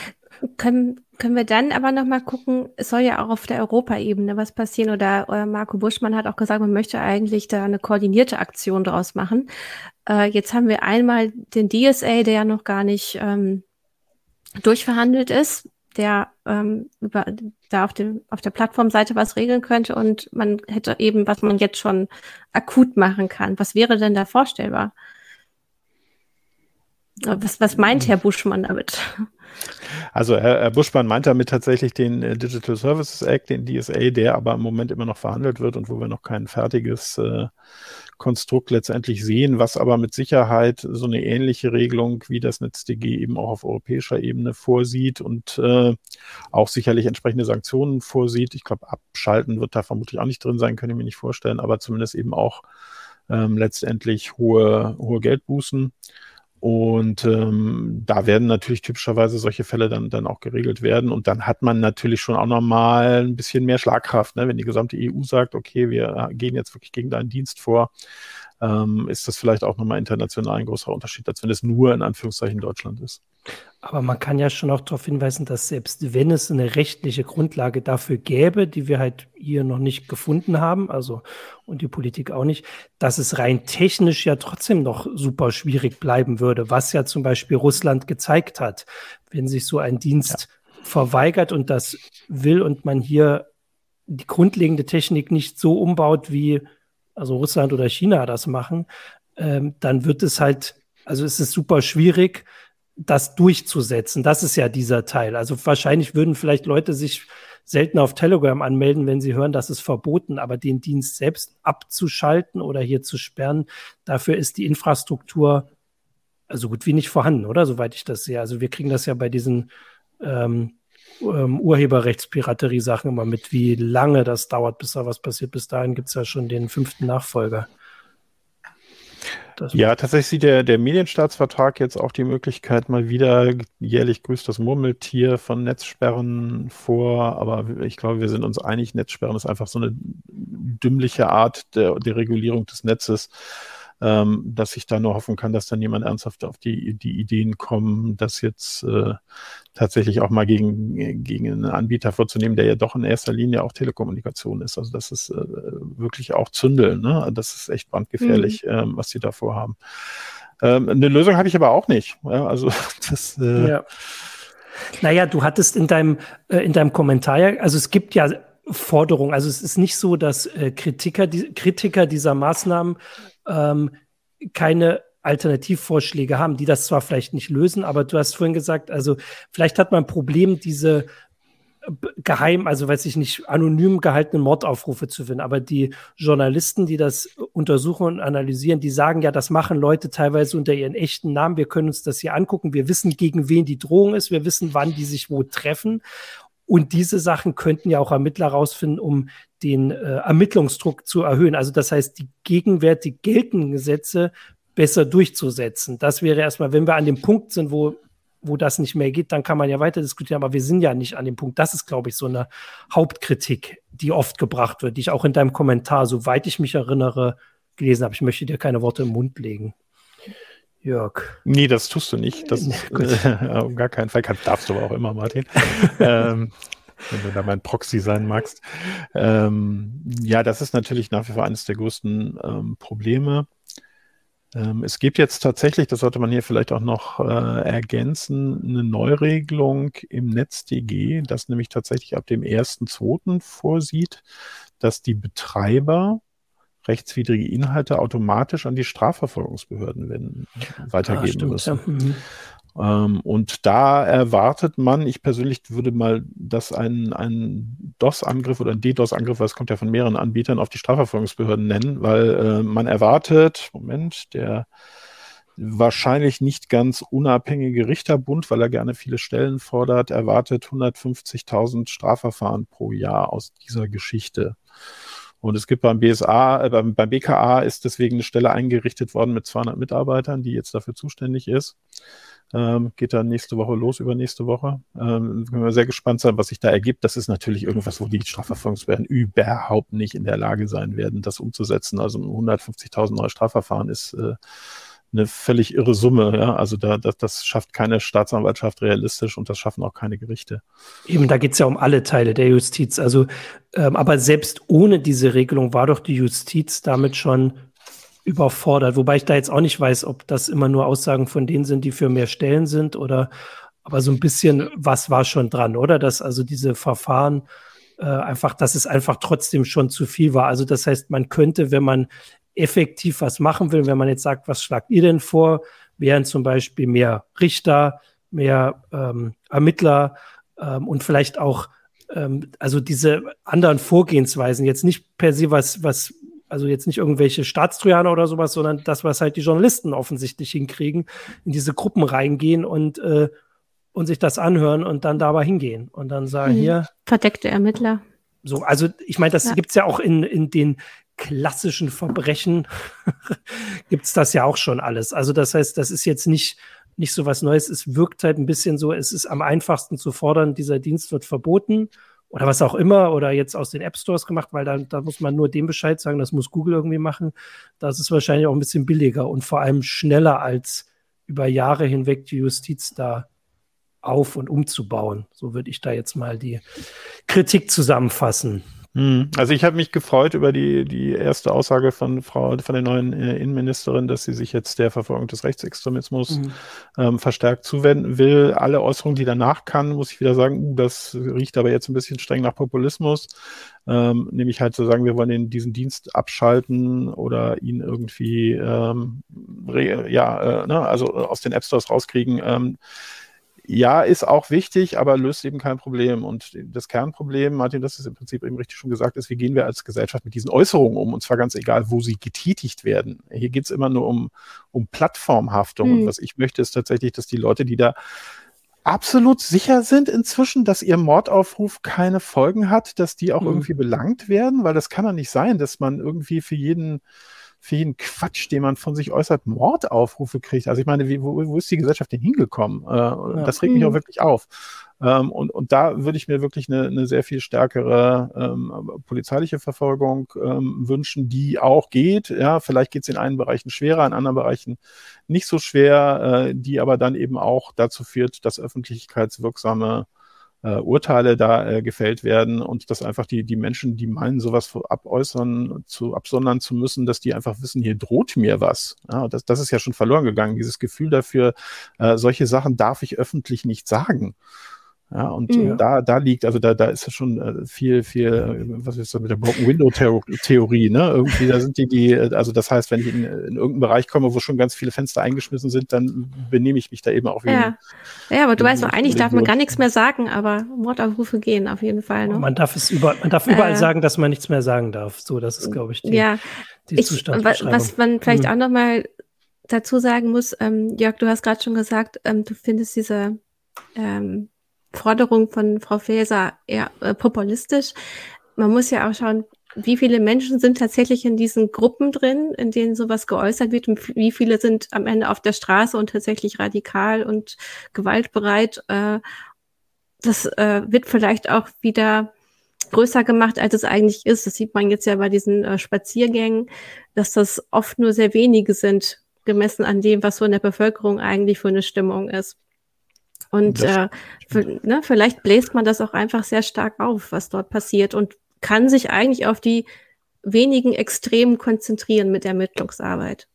können, können wir dann aber nochmal gucken, es soll ja auch auf der Europaebene was passieren. Oder euer Marco Buschmann hat auch gesagt, man möchte eigentlich da eine koordinierte Aktion draus machen. Äh, jetzt haben wir einmal den D S A, der ja noch gar nicht ähm, durchverhandelt ist, der ähm, über, da auf, dem, auf der Plattformseite was regeln könnte und man hätte eben, was man jetzt schon akut machen kann. Was wäre denn da vorstellbar? Was, was meint Herr Buschmann damit? Also Herr, Herr Buschmann meint damit tatsächlich den äh, Digital Services Act, den D S A, der aber im Moment immer noch verhandelt wird und wo wir noch kein fertiges äh, Konstrukt letztendlich sehen, was aber mit Sicherheit so eine ähnliche Regelung wie das NetzDG eben auch auf europäischer Ebene vorsieht und äh, auch sicherlich entsprechende Sanktionen vorsieht. Ich glaube, abschalten wird da vermutlich auch nicht drin sein, kann ich mir nicht vorstellen, aber zumindest eben auch ähm, letztendlich hohe, hohe Geldbußen. Und ähm, da werden natürlich typischerweise solche Fälle dann, dann auch geregelt werden. Und dann hat man natürlich schon auch nochmal ein bisschen mehr Schlagkraft, ne? Wenn die gesamte E U sagt, okay, wir gehen jetzt wirklich gegen deinen Dienst vor, ähm, ist das vielleicht auch nochmal international ein großer Unterschied, als wenn es nur in Anführungszeichen Deutschland ist. Aber man kann ja schon auch darauf hinweisen, dass selbst wenn es eine rechtliche Grundlage dafür gäbe, die wir halt hier noch nicht gefunden haben, also und die Politik auch nicht, dass es rein technisch ja trotzdem noch super schwierig bleiben würde, was ja zum Beispiel Russland gezeigt hat, wenn sich so ein Dienst ja. verweigert und das will und man hier die grundlegende Technik nicht so umbaut, wie also Russland oder China das machen, ähm, dann wird es halt, also es ist super schwierig, das durchzusetzen. Das ist ja dieser Teil. Also wahrscheinlich würden vielleicht Leute sich selten auf Telegram anmelden, wenn sie hören, das ist verboten. Aber den Dienst selbst abzuschalten oder hier zu sperren, dafür ist die Infrastruktur so gut wie nicht vorhanden, oder? Soweit ich das sehe. Also wir kriegen das ja bei diesen ähm, Urheberrechtspiraterie-Sachen immer mit, wie lange das dauert, bis da was passiert. Bis dahin gibt es ja schon den fünften Nachfolger. Das ja, tatsächlich sieht der, der Medienstaatsvertrag jetzt auch die Möglichkeit mal wieder, jährlich grüßt das Murmeltier von Netzsperren vor, aber ich glaube, wir sind uns einig, Netzsperren ist einfach so eine dümmliche Art der, der Regulierung des Netzes, ähm, dass ich da nur hoffen kann, dass dann jemand ernsthaft auf die, die Ideen kommt, das jetzt äh, tatsächlich auch mal gegen, gegen einen Anbieter vorzunehmen, der ja doch in erster Linie auch Telekommunikation ist. Also das ist äh, wirklich auch Zündeln, ne? Das ist echt brandgefährlich, mhm. ähm, was die da vorhaben. Ähm, eine Lösung habe ich aber auch nicht. Ja, also das... Äh, ja. Naja, du hattest in deinem, äh, in deinem Kommentar, also es gibt ja Forderungen, also es ist nicht so, dass äh, Kritiker, die, Kritiker dieser Maßnahmen ähm, keine Alternativvorschläge haben, die das zwar vielleicht nicht lösen, aber du hast vorhin gesagt, also vielleicht hat man ein Problem, diese geheim, also weiß ich nicht, anonym gehaltenen Mordaufrufe zu finden, aber die Journalisten, die das untersuchen und analysieren, die sagen ja, das machen Leute teilweise unter ihren echten Namen, wir können uns das hier angucken, wir wissen, gegen wen die Drohung ist, wir wissen, wann die sich wo treffen und diese Sachen könnten ja auch Ermittler rausfinden, um den äh, Ermittlungsdruck zu erhöhen. Also das heißt, die gegenwärtig geltenden Gesetze besser durchzusetzen. Das wäre erstmal, wenn wir an dem Punkt sind, wo, wo das nicht mehr geht, dann kann man ja weiter diskutieren, aber wir sind ja nicht an dem Punkt. Das ist, glaube ich, so eine Hauptkritik, die oft gebracht wird, die ich auch in deinem Kommentar, soweit ich mich erinnere, gelesen habe. Ich möchte dir keine Worte im Mund legen. Jörg. Nee, das tust du nicht. Das äh, auf gar keinen Fall. Kann, darfst du aber auch immer, Martin. ähm, wenn du da mein Proxy sein magst. Ähm, ja, das ist natürlich nach wie vor eines der größten ähm, Probleme. Ähm, es gibt jetzt tatsächlich, das sollte man hier vielleicht auch noch äh, ergänzen, eine Neuregelung im NetzDG, das nämlich tatsächlich ab dem ersten zweiten vorsieht, dass die Betreiber rechtswidrige Inhalte automatisch an die Strafverfolgungsbehörden werden, weitergeben ah, stimmt, müssen. Ja. Mhm. Ähm, und da erwartet man, ich persönlich würde mal, dass ein, ein DOS-Angriff oder ein DDoS-Angriff, weil es kommt ja von mehreren Anbietern, auf die Strafverfolgungsbehörden nennen, weil äh, man erwartet, Moment, der wahrscheinlich nicht ganz unabhängige Richterbund, weil er gerne viele Stellen fordert, erwartet hundertfünfzigtausend Strafverfahren pro Jahr aus dieser Geschichte. Und es gibt beim B S A, äh, beim, beim B K A ist deswegen eine Stelle eingerichtet worden mit zweihundert Mitarbeitern, die jetzt dafür zuständig ist. Ähm, geht dann nächste Woche los, übernächste Woche. Ähm, können wir sehr gespannt sein, was sich da ergibt. Das ist natürlich irgendwas, wo die Strafverfolgungsbehörden überhaupt nicht in der Lage sein werden, das umzusetzen. Also hundertfünfzigtausend neue Strafverfahren ist äh, eine völlig irre Summe. Ja? Also da, das, das schafft keine Staatsanwaltschaft realistisch und das schaffen auch keine Gerichte. Eben, da geht es ja um alle Teile der Justiz. Also, ähm, aber selbst ohne diese Regelung war doch die Justiz damit schon überfordert. Wobei ich da jetzt auch nicht weiß, ob das immer nur Aussagen von denen sind, die für mehr Stellen sind oder, aber so ein bisschen was war schon dran, oder? Dass also diese Verfahren äh, einfach, dass es einfach trotzdem schon zu viel war. Also das heißt, man könnte, wenn man effektiv was machen will, wenn man jetzt sagt, was schlagt ihr denn vor, wären zum Beispiel mehr Richter, mehr ähm, Ermittler ähm, und vielleicht auch ähm, also diese anderen Vorgehensweisen, jetzt nicht per se was, was also jetzt nicht irgendwelche Staatstrojaner oder sowas, sondern das, was halt die Journalisten offensichtlich hinkriegen, in diese Gruppen reingehen und äh, und sich das anhören und dann dabei hingehen und dann sagen, mhm. hier... Verdeckte Ermittler. So, also ich meine, das ja. gibt's ja auch in in den klassischen Verbrechen gibt's das ja auch schon alles. Also das heißt, das ist jetzt nicht, nicht so was Neues. Es wirkt halt ein bisschen so, es ist am einfachsten zu fordern, dieser Dienst wird verboten oder was auch immer oder jetzt aus den App-Stores gemacht, weil da, da muss man nur dem Bescheid sagen, das muss Google irgendwie machen. Das ist wahrscheinlich auch ein bisschen billiger und vor allem schneller als über Jahre hinweg die Justiz da auf- und umzubauen. So würde ich da jetzt mal die Kritik zusammenfassen. Also ich habe mich gefreut über die, die erste Aussage von Frau von der neuen äh, Innenministerin, dass sie sich jetzt der Verfolgung des Rechtsextremismus mhm. ähm, verstärkt zuwenden will. Alle Äußerungen, die danach kann, muss ich wieder sagen, uh, das riecht aber jetzt ein bisschen streng nach Populismus. Ähm, nämlich halt zu sagen, wir wollen den, diesen Dienst abschalten oder ihn irgendwie ähm, re, ja, äh, ne, also aus den App-Stores rauskriegen. Ähm, Ja, ist auch wichtig, aber löst eben kein Problem. Und das Kernproblem, Martin, das ist im Prinzip eben richtig schon gesagt, ist, wie gehen wir als Gesellschaft mit diesen Äußerungen um? Und zwar ganz egal, wo sie getätigt werden. Hier geht es immer nur um, um Plattformhaftung. Mhm. Und was ich möchte, ist tatsächlich, dass die Leute, die da absolut sicher sind inzwischen, dass ihr Mordaufruf keine Folgen hat, dass die auch mhm. irgendwie belangt werden, weil das kann doch nicht sein, dass man irgendwie für jeden... für jeden Quatsch, den man von sich äußert, Mordaufrufe kriegt. Also ich meine, wie, wo, wo ist die Gesellschaft denn hingekommen? Äh, ja. Das regt mich auch wirklich auf. Ähm, und, und da würde ich mir wirklich eine, eine sehr viel stärkere ähm, polizeiliche Verfolgung ähm, wünschen, die auch geht. Ja, vielleicht geht es in einen Bereichen schwerer, in anderen Bereichen nicht so schwer, äh, die aber dann eben auch dazu führt, dass öffentlichkeitswirksame Uh, Urteile da äh, gefällt werden und dass einfach die die Menschen, die meinen, sowas abäußern, zu absondern zu müssen, dass die einfach wissen, hier droht mir was. Ja, das, das ist ja schon verloren gegangen, dieses Gefühl dafür, äh, solche Sachen darf ich öffentlich nicht sagen. Ja, und ja. da da liegt, also da da ist ja schon viel, viel, was ist das mit der Broken-Window-Theorie, ne? Irgendwie, da sind die, die, also das heißt, wenn ich in, in irgendeinen Bereich komme, wo schon ganz viele Fenster eingeschmissen sind, dann benehme ich mich da eben auch wieder. Ja. ja, aber du weißt doch, eigentlich darf man gar nichts mehr sagen, aber Mordaufrufe gehen auf jeden Fall. Ne? Man darf es über, man darf überall äh, sagen, dass man nichts mehr sagen darf. So, das ist, glaube ich, die, ja. die ich, Zustandsbeschreibung. Was man vielleicht hm. auch nochmal dazu sagen muss, ähm, Jörg, du hast gerade schon gesagt, ähm, du findest diese ähm, Forderung von Frau Faeser eher äh, populistisch. Man muss ja auch schauen, wie viele Menschen sind tatsächlich in diesen Gruppen drin, in denen sowas geäußert wird und wie viele sind am Ende auf der Straße und tatsächlich radikal und gewaltbereit. Äh, das äh, wird vielleicht auch wieder größer gemacht, als es eigentlich ist. Das sieht man jetzt ja bei diesen äh, Spaziergängen, dass das oft nur sehr wenige sind, gemessen an dem, was so in der Bevölkerung eigentlich für eine Stimmung ist. Und äh, ne, vielleicht bläst man das auch einfach sehr stark auf, was dort passiert, und kann sich eigentlich auf die wenigen Extremen konzentrieren mit Ermittlungsarbeit.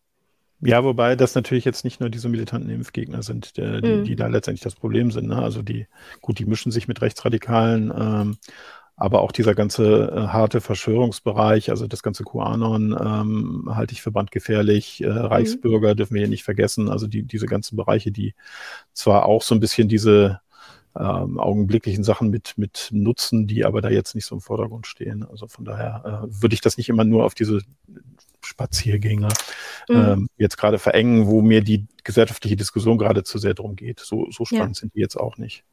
Ja, wobei das natürlich jetzt nicht nur diese militanten Impfgegner sind, der, die, mhm. die da letztendlich das Problem sind. Ne? Also die, gut, die mischen sich mit Rechtsradikalen, ähm, aber auch dieser ganze äh, harte Verschwörungsbereich, also das ganze QAnon ähm, halte ich für brandgefährlich, äh, Reichsbürger mhm. dürfen wir hier nicht vergessen, also die, diese ganzen Bereiche, die zwar auch so ein bisschen diese ähm, augenblicklichen Sachen mit, mit nutzen, die aber da jetzt nicht so im Vordergrund stehen. Also von daher äh, würde ich das nicht immer nur auf diese Spaziergänger mhm. ähm, jetzt gerade verengen, wo mir die gesellschaftliche Diskussion gerade zu sehr drum geht. So, so spannend ja. sind die jetzt auch nicht.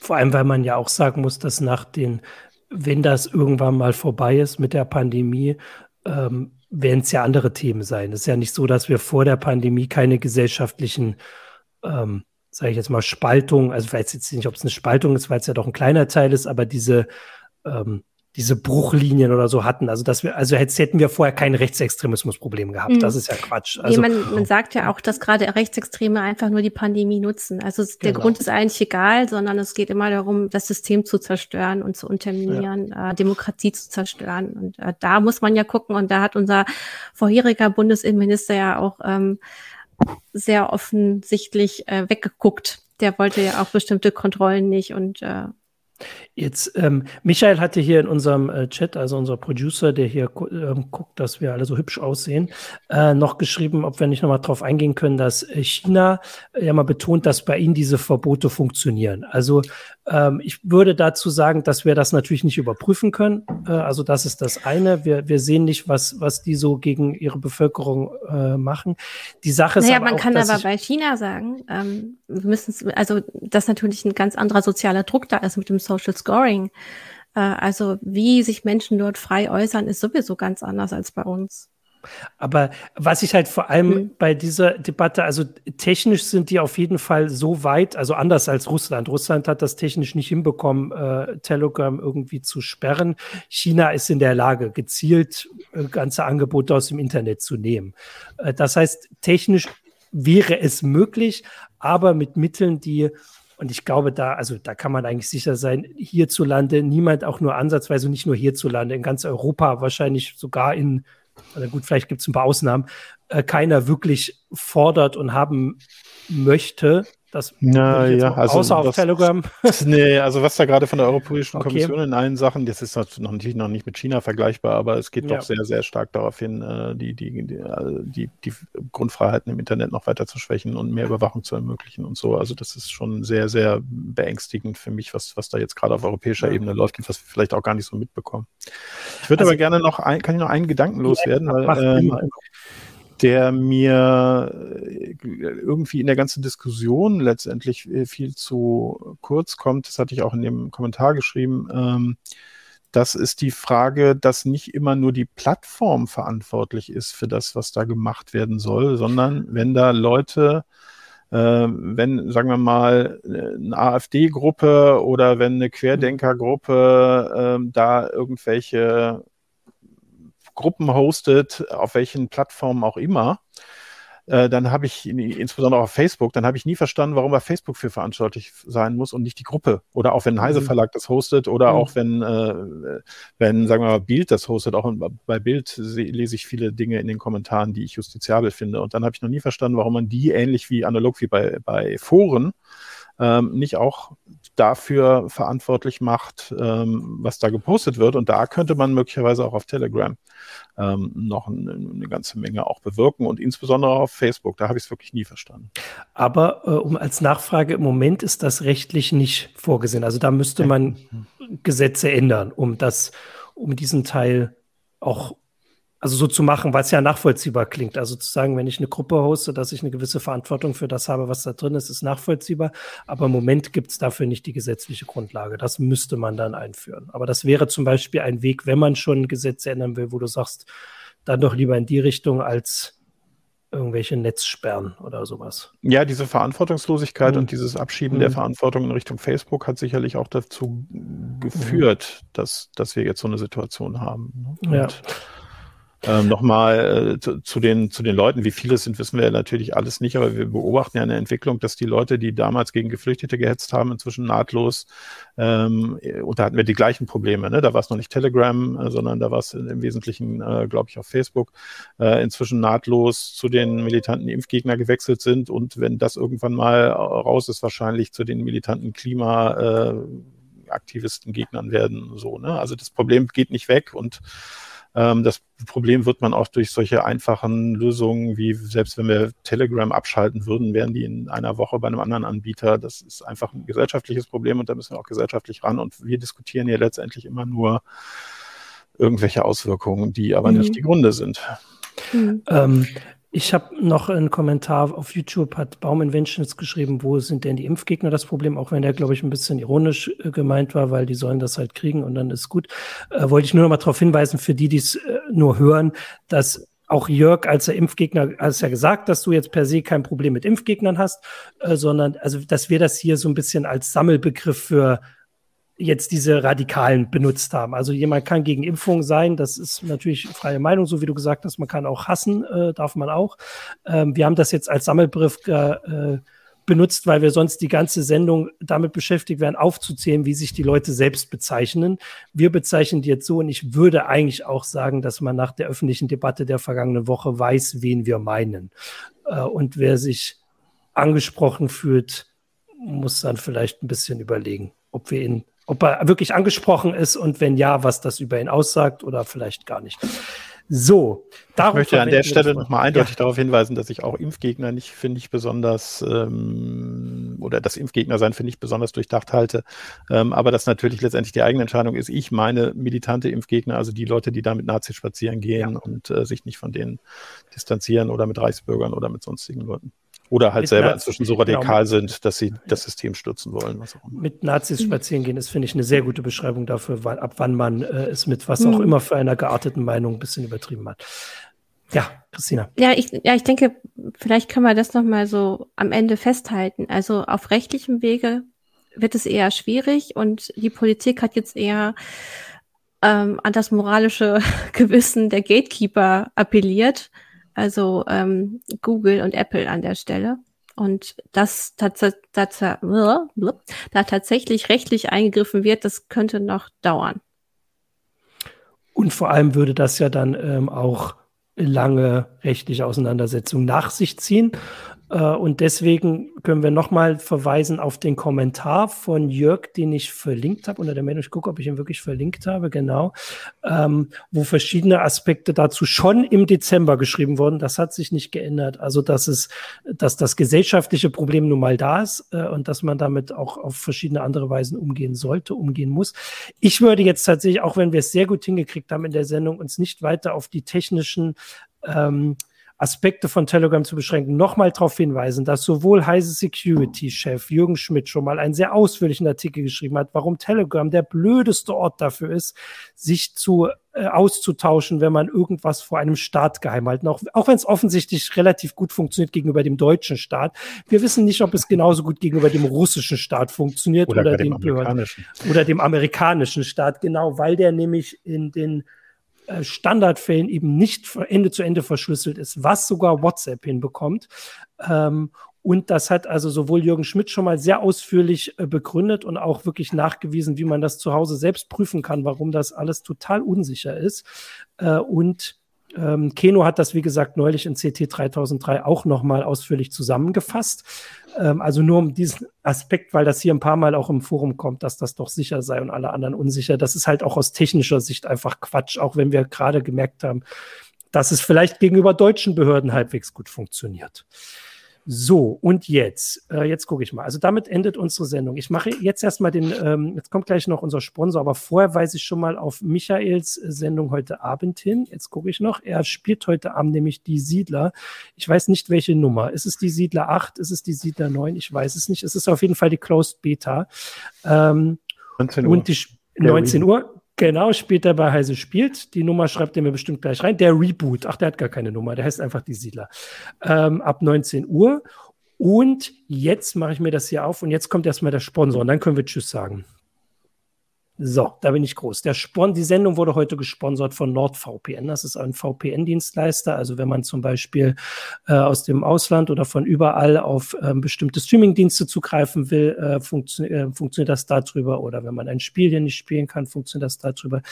Vor allem, weil man ja auch sagen muss, dass nach den, wenn das irgendwann mal vorbei ist mit der Pandemie, ähm, werden es ja andere Themen sein. Es ist ja nicht so, dass wir vor der Pandemie keine gesellschaftlichen, ähm, sage ich jetzt mal, Spaltungen, also ich weiß jetzt nicht, ob es eine Spaltung ist, weil es ja doch ein kleiner Teil ist, aber diese ähm, diese Bruchlinien oder so hatten. Also dass wir, also hätten wir vorher kein Rechtsextremismusproblem gehabt. Mhm. Das ist ja Quatsch. Also, nee, man, man sagt ja auch, dass gerade Rechtsextreme einfach nur die Pandemie nutzen. Also der genau. Grund ist eigentlich egal, sondern es geht immer darum, das System zu zerstören und zu unterminieren, ja. äh, Demokratie zu zerstören. Und äh, da muss man ja gucken. Und da hat unser vorheriger Bundesinnenminister ja auch ähm, sehr offensichtlich äh, weggeguckt. Der wollte ja auch bestimmte Kontrollen nicht und äh, Jetzt, ähm, Michael hatte hier in unserem äh, Chat, also unser Producer, der hier gu- ähm, guckt, dass wir alle so hübsch aussehen, äh, noch geschrieben, ob wir nicht nochmal drauf eingehen können, dass China äh, ja mal betont, dass bei ihnen diese Verbote funktionieren. Also ähm, ich würde dazu sagen, dass wir das natürlich nicht überprüfen können. Äh, also das ist das eine. Wir, wir sehen nicht, was, was die so gegen ihre Bevölkerung äh, machen. Die Sache naja, ist aber man auch, kann aber bei China sagen, ähm, wir müssen also, dass natürlich ein ganz anderer sozialer Druck da ist mit dem Social Scoring. Also wie sich Menschen dort frei äußern, ist sowieso ganz anders als bei uns. Aber was ich halt vor allem mhm. bei dieser Debatte, also technisch sind die auf jeden Fall so weit, also anders als Russland. Russland hat das technisch nicht hinbekommen, äh, Telegram irgendwie zu sperren. China ist in der Lage, gezielt äh, ganze Angebote aus dem Internet zu nehmen. Äh, das heißt, technisch wäre es möglich, aber mit Mitteln, die... Und ich glaube, da, also da kann man eigentlich sicher sein, hierzulande niemand auch nur ansatzweise, nicht nur hierzulande, in ganz Europa wahrscheinlich sogar in, also gut, vielleicht gibt es ein paar Ausnahmen, äh, keiner wirklich fordert und haben möchte. Das Na, ja, mal, also außer auf das, Telegram. Nee, also was da gerade von der Europäischen okay. Kommission in allen Sachen, das ist natürlich noch nicht mit China vergleichbar, aber es geht ja. doch sehr, sehr stark darauf hin, die, die, die, die Grundfreiheiten im Internet noch weiter zu schwächen und mehr Überwachung zu ermöglichen und so. Also das ist schon sehr, sehr beängstigend für mich, was, was da jetzt gerade auf europäischer ja. Ebene läuft und was wir vielleicht auch gar nicht so mitbekommen. Ich würde also, aber gerne noch, ein, kann ich noch einen Gedanken loswerden, weil... Äh, der mir irgendwie in der ganzen Diskussion letztendlich viel zu kurz kommt. Das hatte ich auch in dem Kommentar geschrieben. Das ist die Frage, dass nicht immer nur die Plattform verantwortlich ist für das, was da gemacht werden soll, sondern wenn da Leute... wenn, sagen wir mal, eine AfD-Gruppe oder wenn eine Querdenker-Gruppe da irgendwelche Gruppen hostet, auf welchen Plattformen auch immer, äh, dann habe ich, insbesondere auf Facebook, dann habe ich nie verstanden, warum bei Facebook für verantwortlich sein muss und nicht die Gruppe. Oder auch wenn ein Heise Verlag das hostet oder mhm. auch wenn, äh, wenn, sagen wir mal, Bild das hostet. Auch bei Bild lese ich viele Dinge in den Kommentaren, die ich justiziabel finde. Und dann habe ich noch nie verstanden, warum man die ähnlich wie analog wie bei, bei Foren ähm, nicht auch dafür verantwortlich macht, ähm, was da gepostet wird. Und da könnte man möglicherweise auch auf Telegram ähm, noch eine, eine ganze Menge auch bewirken und insbesondere auf Facebook. Da habe ich es wirklich nie verstanden. Aber äh, um als Nachfrage, im Moment ist das rechtlich nicht vorgesehen. Also da müsste man Gesetze ändern, um das, um diesen Teil auch also so zu machen, weil es ja nachvollziehbar klingt. Also zu sagen, wenn ich eine Gruppe hoste, dass ich eine gewisse Verantwortung für das habe, was da drin ist, ist nachvollziehbar. Aber im Moment gibt es dafür nicht die gesetzliche Grundlage. Das müsste man dann einführen. Aber das wäre zum Beispiel ein Weg, wenn man schon Gesetze ändern will, wo du sagst, dann doch lieber in die Richtung als irgendwelche Netzsperren oder sowas. Ja, diese Verantwortungslosigkeit mhm. und dieses Abschieben mhm. der Verantwortung in Richtung Facebook hat sicherlich auch dazu geführt, mhm. dass, dass wir jetzt so eine Situation haben. Und ja. Ähm, Nochmal äh, zu, zu, den, zu den Leuten, wie viele es sind, wissen wir natürlich alles nicht, aber wir beobachten ja eine Entwicklung, dass die Leute, die damals gegen Geflüchtete gehetzt haben, inzwischen nahtlos, ähm, und da hatten wir die gleichen Probleme, ne? Da war es noch nicht Telegram, äh, sondern da war es im Wesentlichen, äh, glaube ich, auf Facebook, äh, inzwischen nahtlos zu den militanten Impfgegner gewechselt sind und wenn das irgendwann mal raus ist, wahrscheinlich zu den militanten Klima, äh, Aktivisten Gegnern werden, so, ne? Also das Problem geht nicht weg und das Problem wird man auch durch solche einfachen Lösungen, wie selbst wenn wir Telegram abschalten würden, wären die in einer Woche bei einem anderen Anbieter. Das ist einfach ein gesellschaftliches Problem und da müssen wir auch gesellschaftlich ran. Und wir diskutieren hier letztendlich immer nur irgendwelche Auswirkungen, die aber mhm. nicht die Gründe sind. Mhm. Ähm, ich habe noch einen Kommentar auf YouTube, hat Baum Inventions geschrieben, wo sind denn die Impfgegner das Problem, auch wenn der, glaube ich, ein bisschen ironisch äh, gemeint war, weil die sollen das halt kriegen und dann ist gut. Äh, wollte ich nur noch mal darauf hinweisen, für die, die es äh, nur hören, dass auch Jörg, als er Impfgegner, hast ja gesagt, dass du jetzt per se kein Problem mit Impfgegnern hast, äh, sondern also dass wir das hier so ein bisschen als Sammelbegriff für jetzt diese Radikalen benutzt haben. Also jemand kann gegen Impfung sein, das ist natürlich freie Meinung, so wie du gesagt hast, man kann auch hassen, äh, darf man auch. Ähm, wir haben das jetzt als Sammelbegriff äh, benutzt, weil wir sonst die ganze Sendung damit beschäftigt werden, aufzuzählen, wie sich die Leute selbst bezeichnen. Wir bezeichnen die jetzt so und ich würde eigentlich auch sagen, dass man nach der öffentlichen Debatte der vergangenen Woche weiß, wen wir meinen. Äh, und wer sich angesprochen fühlt, muss dann vielleicht ein bisschen überlegen, ob wir ihn Ob er wirklich angesprochen ist und wenn ja, was das über ihn aussagt oder vielleicht gar nicht. So, ich möchte an der Stelle nochmal eindeutig ja. darauf hinweisen, dass ich auch Impfgegner nicht, finde ich, besonders ähm, oder das Impfgegner sein, finde ich, besonders durchdacht halte. Ähm, aber das natürlich letztendlich die eigene Entscheidung ist. Ich meine militante Impfgegner, also die Leute, die da mit Nazis spazieren gehen ja. und äh, sich nicht von denen distanzieren oder mit Reichsbürgern oder mit sonstigen Leuten. Oder halt mit selber Nazis inzwischen so radikal genau. sind, dass sie das System stürzen wollen. Was auch immer. Mit Nazis spazieren gehen ist, finde ich, eine sehr gute Beschreibung dafür, weil, ab wann man äh, es mit was auch immer für einer gearteten Meinung ein bisschen übertrieben hat. Ja, Christina. Ja, ich, ja, ich denke, vielleicht können wir das nochmal so am Ende festhalten. Also auf rechtlichem Wege wird es eher schwierig und die Politik hat jetzt eher ähm, an das moralische Gewissen der Gatekeeper appelliert. Also ähm, Google und Apple an der Stelle. Und dass tats- tats- da tatsächlich rechtlich eingegriffen wird, das könnte noch dauern. Und vor allem würde das ja dann ähm, auch lange rechtliche Auseinandersetzungen nach sich ziehen. Äh, und deswegen können wir nochmal verweisen auf den Kommentar von Jörg, den ich verlinkt habe, unter der Meldung, ich gucke, ob ich ihn wirklich verlinkt habe, genau, ähm, wo verschiedene Aspekte dazu schon im Dezember geschrieben wurden. Das hat sich nicht geändert. Also, dass es, dass das gesellschaftliche Problem nun mal da ist äh, und dass man damit auch auf verschiedene andere Weisen umgehen sollte, umgehen muss. Ich würde jetzt tatsächlich, auch wenn wir es sehr gut hingekriegt haben in der Sendung, uns nicht weiter auf die technischen ähm, Aspekte von Telegram zu beschränken, nochmal darauf hinweisen, dass sowohl Heise Security-Chef Jürgen Schmidt schon mal einen sehr ausführlichen Artikel geschrieben hat, warum Telegram der blödeste Ort dafür ist, sich zu äh, auszutauschen, wenn man irgendwas vor einem Staat geheim halten. Auch, auch wenn es offensichtlich relativ gut funktioniert gegenüber dem deutschen Staat. Wir wissen nicht, ob es genauso gut gegenüber dem russischen Staat funktioniert oder, oder, dem, amerikanischen. oder dem amerikanischen Staat. Genau, weil der nämlich in den Standardfällen eben nicht Ende zu Ende verschlüsselt ist, was sogar WhatsApp hinbekommt. Und das hat also sowohl Jürgen Schmidt schon mal sehr ausführlich begründet und auch wirklich nachgewiesen, wie man das zu Hause selbst prüfen kann, warum das alles total unsicher ist. Und Keno hat das, wie gesagt, neulich in C T dreitausenddrei auch nochmal ausführlich zusammengefasst. Also nur um diesen Aspekt, weil das hier ein paar Mal auch im Forum kommt, dass das doch sicher sei und alle anderen unsicher. Das ist halt auch aus technischer Sicht einfach Quatsch, auch wenn wir gerade gemerkt haben, dass es vielleicht gegenüber deutschen Behörden halbwegs gut funktioniert. So, und jetzt, äh, jetzt gucke ich mal. Also damit endet unsere Sendung. Ich mache jetzt erstmal den, ähm, jetzt kommt gleich noch unser Sponsor, aber vorher weise ich schon mal auf Michaels Sendung heute Abend hin. Jetzt gucke ich noch. Er spielt heute Abend nämlich Die Siedler. Ich weiß nicht, welche Nummer. Ist es Die Siedler acht? Ist es Die Siedler neun? Ich weiß es nicht. Es ist auf jeden Fall die Closed Beta. Ähm, neunzehn Uhr. Und die Sp- neunzehn Uhr. Genau, spielt er bei Heise Spielt. Die Nummer schreibt er mir bestimmt gleich rein. Der Reboot, ach, der hat gar keine Nummer, der heißt einfach Die Siedler. Ähm, ab neunzehn Uhr. Und jetzt mache ich mir das hier auf und jetzt kommt erstmal der Sponsor und dann können wir Tschüss sagen. So, da bin ich groß. Der Spon- die Sendung wurde heute gesponsert von NordVPN. Das ist ein V P N-Dienstleister. Also wenn man zum Beispiel äh, aus dem Ausland oder von überall auf ähm, bestimmte Streaming-Dienste zugreifen will, äh, funktio- äh, funktioniert das darüber. Oder wenn man ein Spiel hier nicht spielen kann, funktioniert das darüber.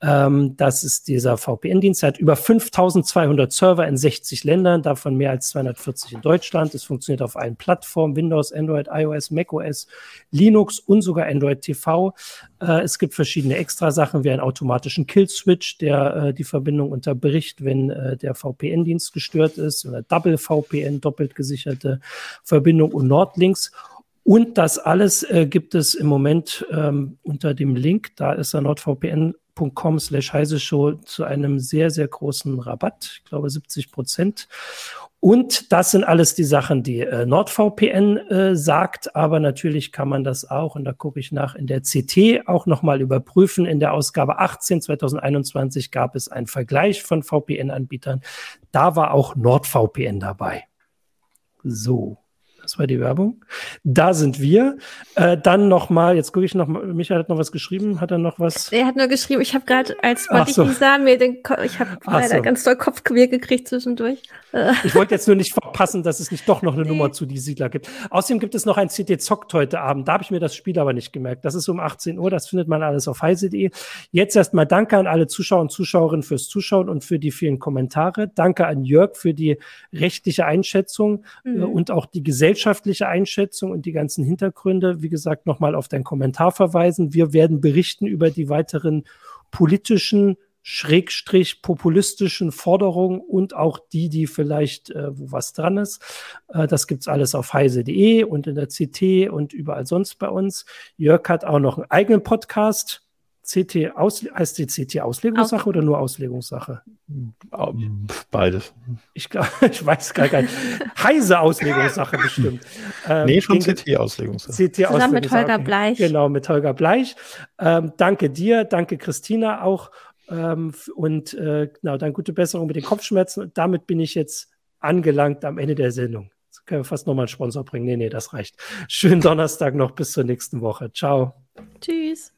Ähm, das ist dieser V P N-Dienst. Er hat über fünftausendzweihundert Server in sechzig Ländern, davon mehr als zweihundertvierzig in Deutschland. Es funktioniert auf allen Plattformen, Windows, Android, iOS, macOS, Linux und sogar Android T V. Äh, Es gibt verschiedene Extrasachen wie einen automatischen Kill-Switch, der äh, die Verbindung unterbricht, wenn äh, der V P N-Dienst gestört ist, oder Double V P N, doppelt gesicherte Verbindung und Nordlinks. Und das alles äh, gibt es im Moment ähm, unter dem Link, da ist er nordvpn punkt com slash heise show, zu einem sehr, sehr großen Rabatt, ich glaube siebzig Prozent. Und das sind alles die Sachen, die äh, NordVPN äh, sagt, aber natürlich kann man das auch, und da gucke ich nach, in der C T auch nochmal überprüfen. In der Ausgabe achtzehn zweitausendeinundzwanzig gab es einen Vergleich von V P N-Anbietern. Da war auch NordVPN dabei. So, das war die Werbung. Da sind wir. Äh, dann nochmal, jetzt gucke ich nochmal, Michael hat noch was geschrieben, hat er noch was? Er hat nur geschrieben, ich habe gerade, als wollte ich nicht sagen, mir den Ko- ich habe leider so. ganz doll Kopfweh gekriegt zwischendurch. Ich wollte jetzt nur nicht verpassen, dass es nicht doch noch eine nee. Nummer zu Die Siedler gibt. Außerdem gibt es noch ein C T Zockt heute Abend, da habe ich mir das Spiel aber nicht gemerkt. Das ist um achtzehn Uhr, das findet man alles auf heise punkt de. Jetzt erstmal danke an alle Zuschauer und Zuschauerinnen fürs Zuschauen und für die vielen Kommentare. Danke an Jörg für die rechtliche Einschätzung mhm. und auch die Gesellschaft Wirtschaftliche Einschätzung und die ganzen Hintergründe. Wie gesagt, nochmal auf deinen Kommentar verweisen. Wir werden berichten über die weiteren politischen, schrägstrich populistischen Forderungen und auch die, die vielleicht, äh, wo was dran ist. Äh, das gibt's alles auf heise punkt de und in der C T und überall sonst bei uns. Jörg hat auch noch einen eigenen Podcast. C T Aus, heißt die C T-Auslegungssache Aus- oder nur Auslegungssache? Beides. Ich glaube, ich weiß gar nicht. Heise Auslegungssache bestimmt. Ähm, nee, schon C T-Auslegungssache. C T-Auslegungssache. Zusammen mit Holger Bleich. Genau, mit Holger Bleich. Ähm, danke dir, danke Christina auch. Ähm, und äh, genau, dann gute Besserung mit den Kopfschmerzen. Und damit bin ich jetzt angelangt am Ende der Sendung. Jetzt können wir fast nochmal einen Sponsor bringen. Nee, nee, das reicht. Schönen Donnerstag noch, bis zur nächsten Woche. Ciao. Tschüss.